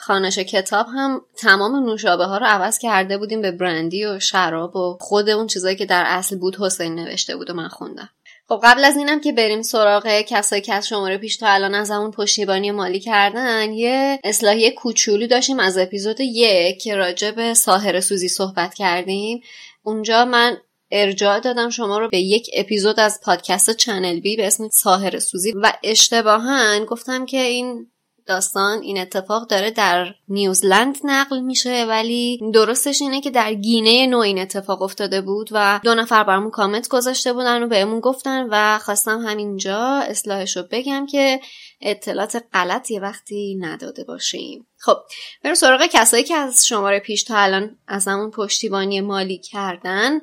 خانش کتاب هم تمام نوشابه ها رو عوض کرده بودیم به برندی و شراب و خود اون چیزایی که در اصل بود حسین نوشته بود و من خوندم. خب قبل از اینم که بریم سراغ کسایی که از شماره پیش تا الان از همون پشتیبانی مالی کردن، یه اصلاحیه کوچولو داشتیم از اپیزود یک که راجع به ساحره سوزی صحبت کردیم. اونجا من ارجاع دادم شما رو به یک اپیزود از پادکست چنل بی به اسم ساحره سوزی و اشتباهاً گفتم که این داستان این اتفاق داره در نیوزلند نقل میشه، ولی درستش اینه که در گینه نو این اتفاق افتاده بود و دو نفر برامون کامنت گذاشته بودن و بهمون گفتن و خواستم همینجا اصلاحشو بگم که اطلاعات غلط یه وقتی نداده باشیم. خب بریم سراغ کسایی که از شماره پیش تا الان از همون پشتیبانی مالی کردن.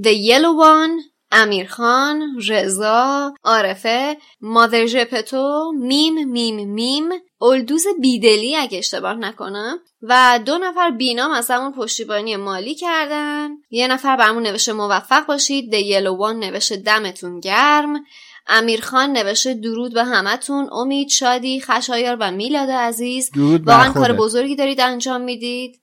The Yellow One، امیرخان، رضا، عارفه، مادر ژپتو، میم میم میم، اولدوز بیدلی اگه اشتباه نکنم و دو نفر بینام از همون پشتیبانی مالی کردن. یه نفر برامون نوشته موفق باشید، The Yellow One نوشته دمتون گرم، امیرخان نوشته درود به همتون، امید، شادی، خشایار و میلاد عزیز، واقعا کار بزرگی دارید انجام میدید.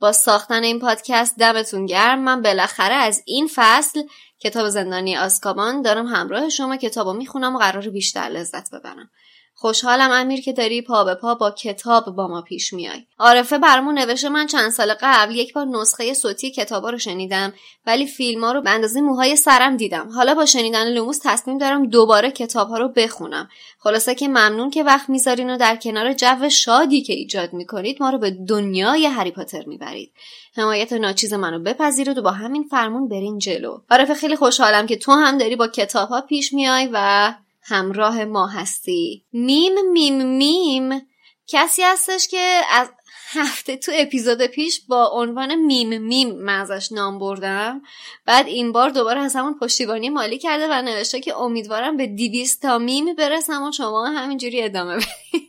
با ساختن این پادکست دمتون گرم. من بالاخره از این فصل کتاب زندانی آزکابان دارم همراه شما کتابو میخونم و قراره بیشتر لذت ببرم. خوشحالم امیر که داری پا به پا با کتاب با ما پیش میای. عارفه برامون نوشته من چند سال قبل یک بار نسخه صوتی کتابا رو شنیدم ولی فیلما رو به اندازه موهای سرم دیدم. حالا با شنیدن لوموس تصمیم دارم دوباره کتابها رو بخونم. خلاصه که ممنون که وقت میذارین و در کنار جو شادی که ایجاد میکنید ما رو به دنیای هری پاتر میبرید. حمایت ناچیز منو بپذیرید و با همین فرمون برین جلو. عارفه خیلی خوشحالم که تو هم داری با کتابها پیش میای و همراه ما هستی. میم میم میم کسی هستش که از هفته تو اپیزود پیش با عنوان میم میم من ازش نام بردم، بعد این بار دوباره از همون پشتیبانی مالی کرده و نوشته که امیدوارم به دیویست تا میم برسم و شما همینجوری ادامه بدید.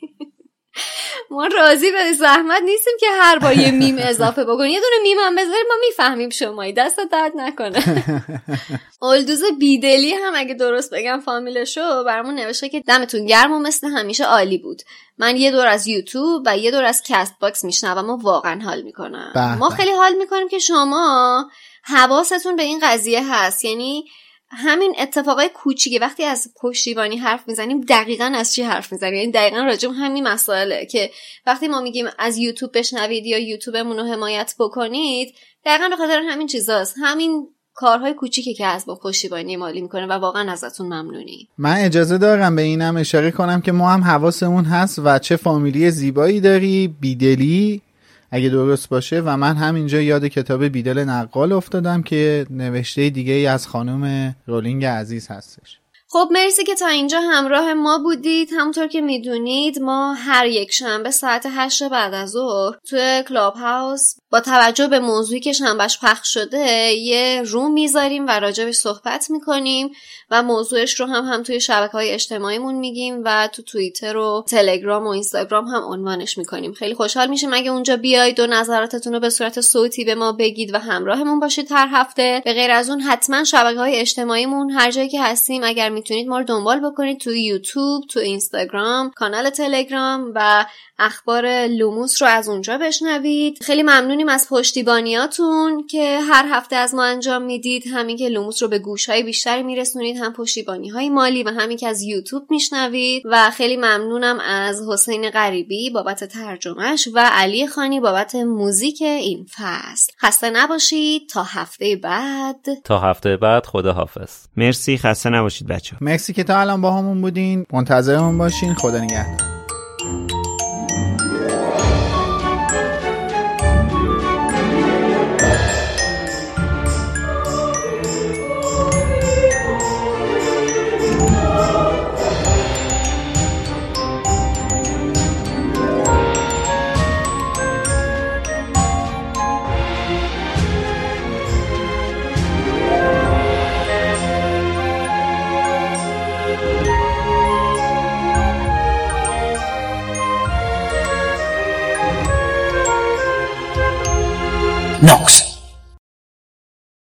ما راضی به زحمت نیستیم که هر بار یه میم اضافه بکنی، یه دونه میم هم بذاری ما میفهمیم شمایی، دست درد نکنه. اولدوز بیدلی هم اگه درست بگم فامیلشو برامون نوشته که دمتون گرم و مثل همیشه عالی بود. من یه دور از یوتیوب و یه دور از کست باکس میشنوم و واقعا حال میکنم. ما خیلی حال میکنیم که شما حواستون به این قضیه هست، یعنی همین اتفاقای کوچیکه وقتی از پشتیبانی حرف میزنیم دقیقاً از چی حرف میزنیم، یعنی دقیقاً راجع به همین مسائله که وقتی ما میگیم از یوتیوب بشنوید یا یوتیوبمون رو حمایت بکنید دقیقاً به خاطر همین چیزاست، همین کارهای کوچیکی که از با پشتیبانی مالی میکنه و واقعا ازتون ممنونی. من اجازه دارم به اینم اشاره کنم که ما هم حواسمون هست و چه فامیلی زیبایی داری بیدلی اگه درست باشه، و من همینجا یاد کتاب بیدل نقال افتادم که نوشته دیگه ای از خانم رولینگ عزیز هستش. خب مرسی که تا اینجا همراه ما بودید. همونطور که میدونید ما هر یک شنبه ساعت هشت بعد از ظهر توی کلاب هاوس با توجه به موضوعی که شنبهش پخش شده یه روم میذاریم و راجبش صحبت میکنیم و موضوعش رو هم هم توی شبکه‌های اجتماعیمون میگیم و تو توییتر و تلگرام و اینستاگرام هم عنوانش میکنیم. خیلی خوشحال میشیم اگه اونجا بیاید و نظراتتون رو به صورت صوتی به ما بگید و همراهمون باشید هر هفته. به غیر از اون حتما شبکه‌های اجتماعیمون هر جایی که هستیم اگر میتونید ما رو دنبال بکنید، تو یوتیوب، تو اینستاگرام، کانال تلگرام و اخبار لوموس رو از اونجا بشنوید. خیلی ممنونیم از پشتیبانیاتون که هر هفته از ما انجام میدید، همین که لوموس رو به گوش‌های بیشتری میرسونید، هم پشتیبانی‌های مالی و همین که از یوتیوب میشنوید. و خیلی ممنونم از حسین غریبی بابت ترجمهش و علی خانی بابت موزیک این فصل. خسته نباشید تا هفته بعد. تا هفته بعد خداحافظ. مرسی، خسته نباشید بچه. مرسی که تا الان با همون بودین. منتظرمون باشین. خدا نگهدار. Nox.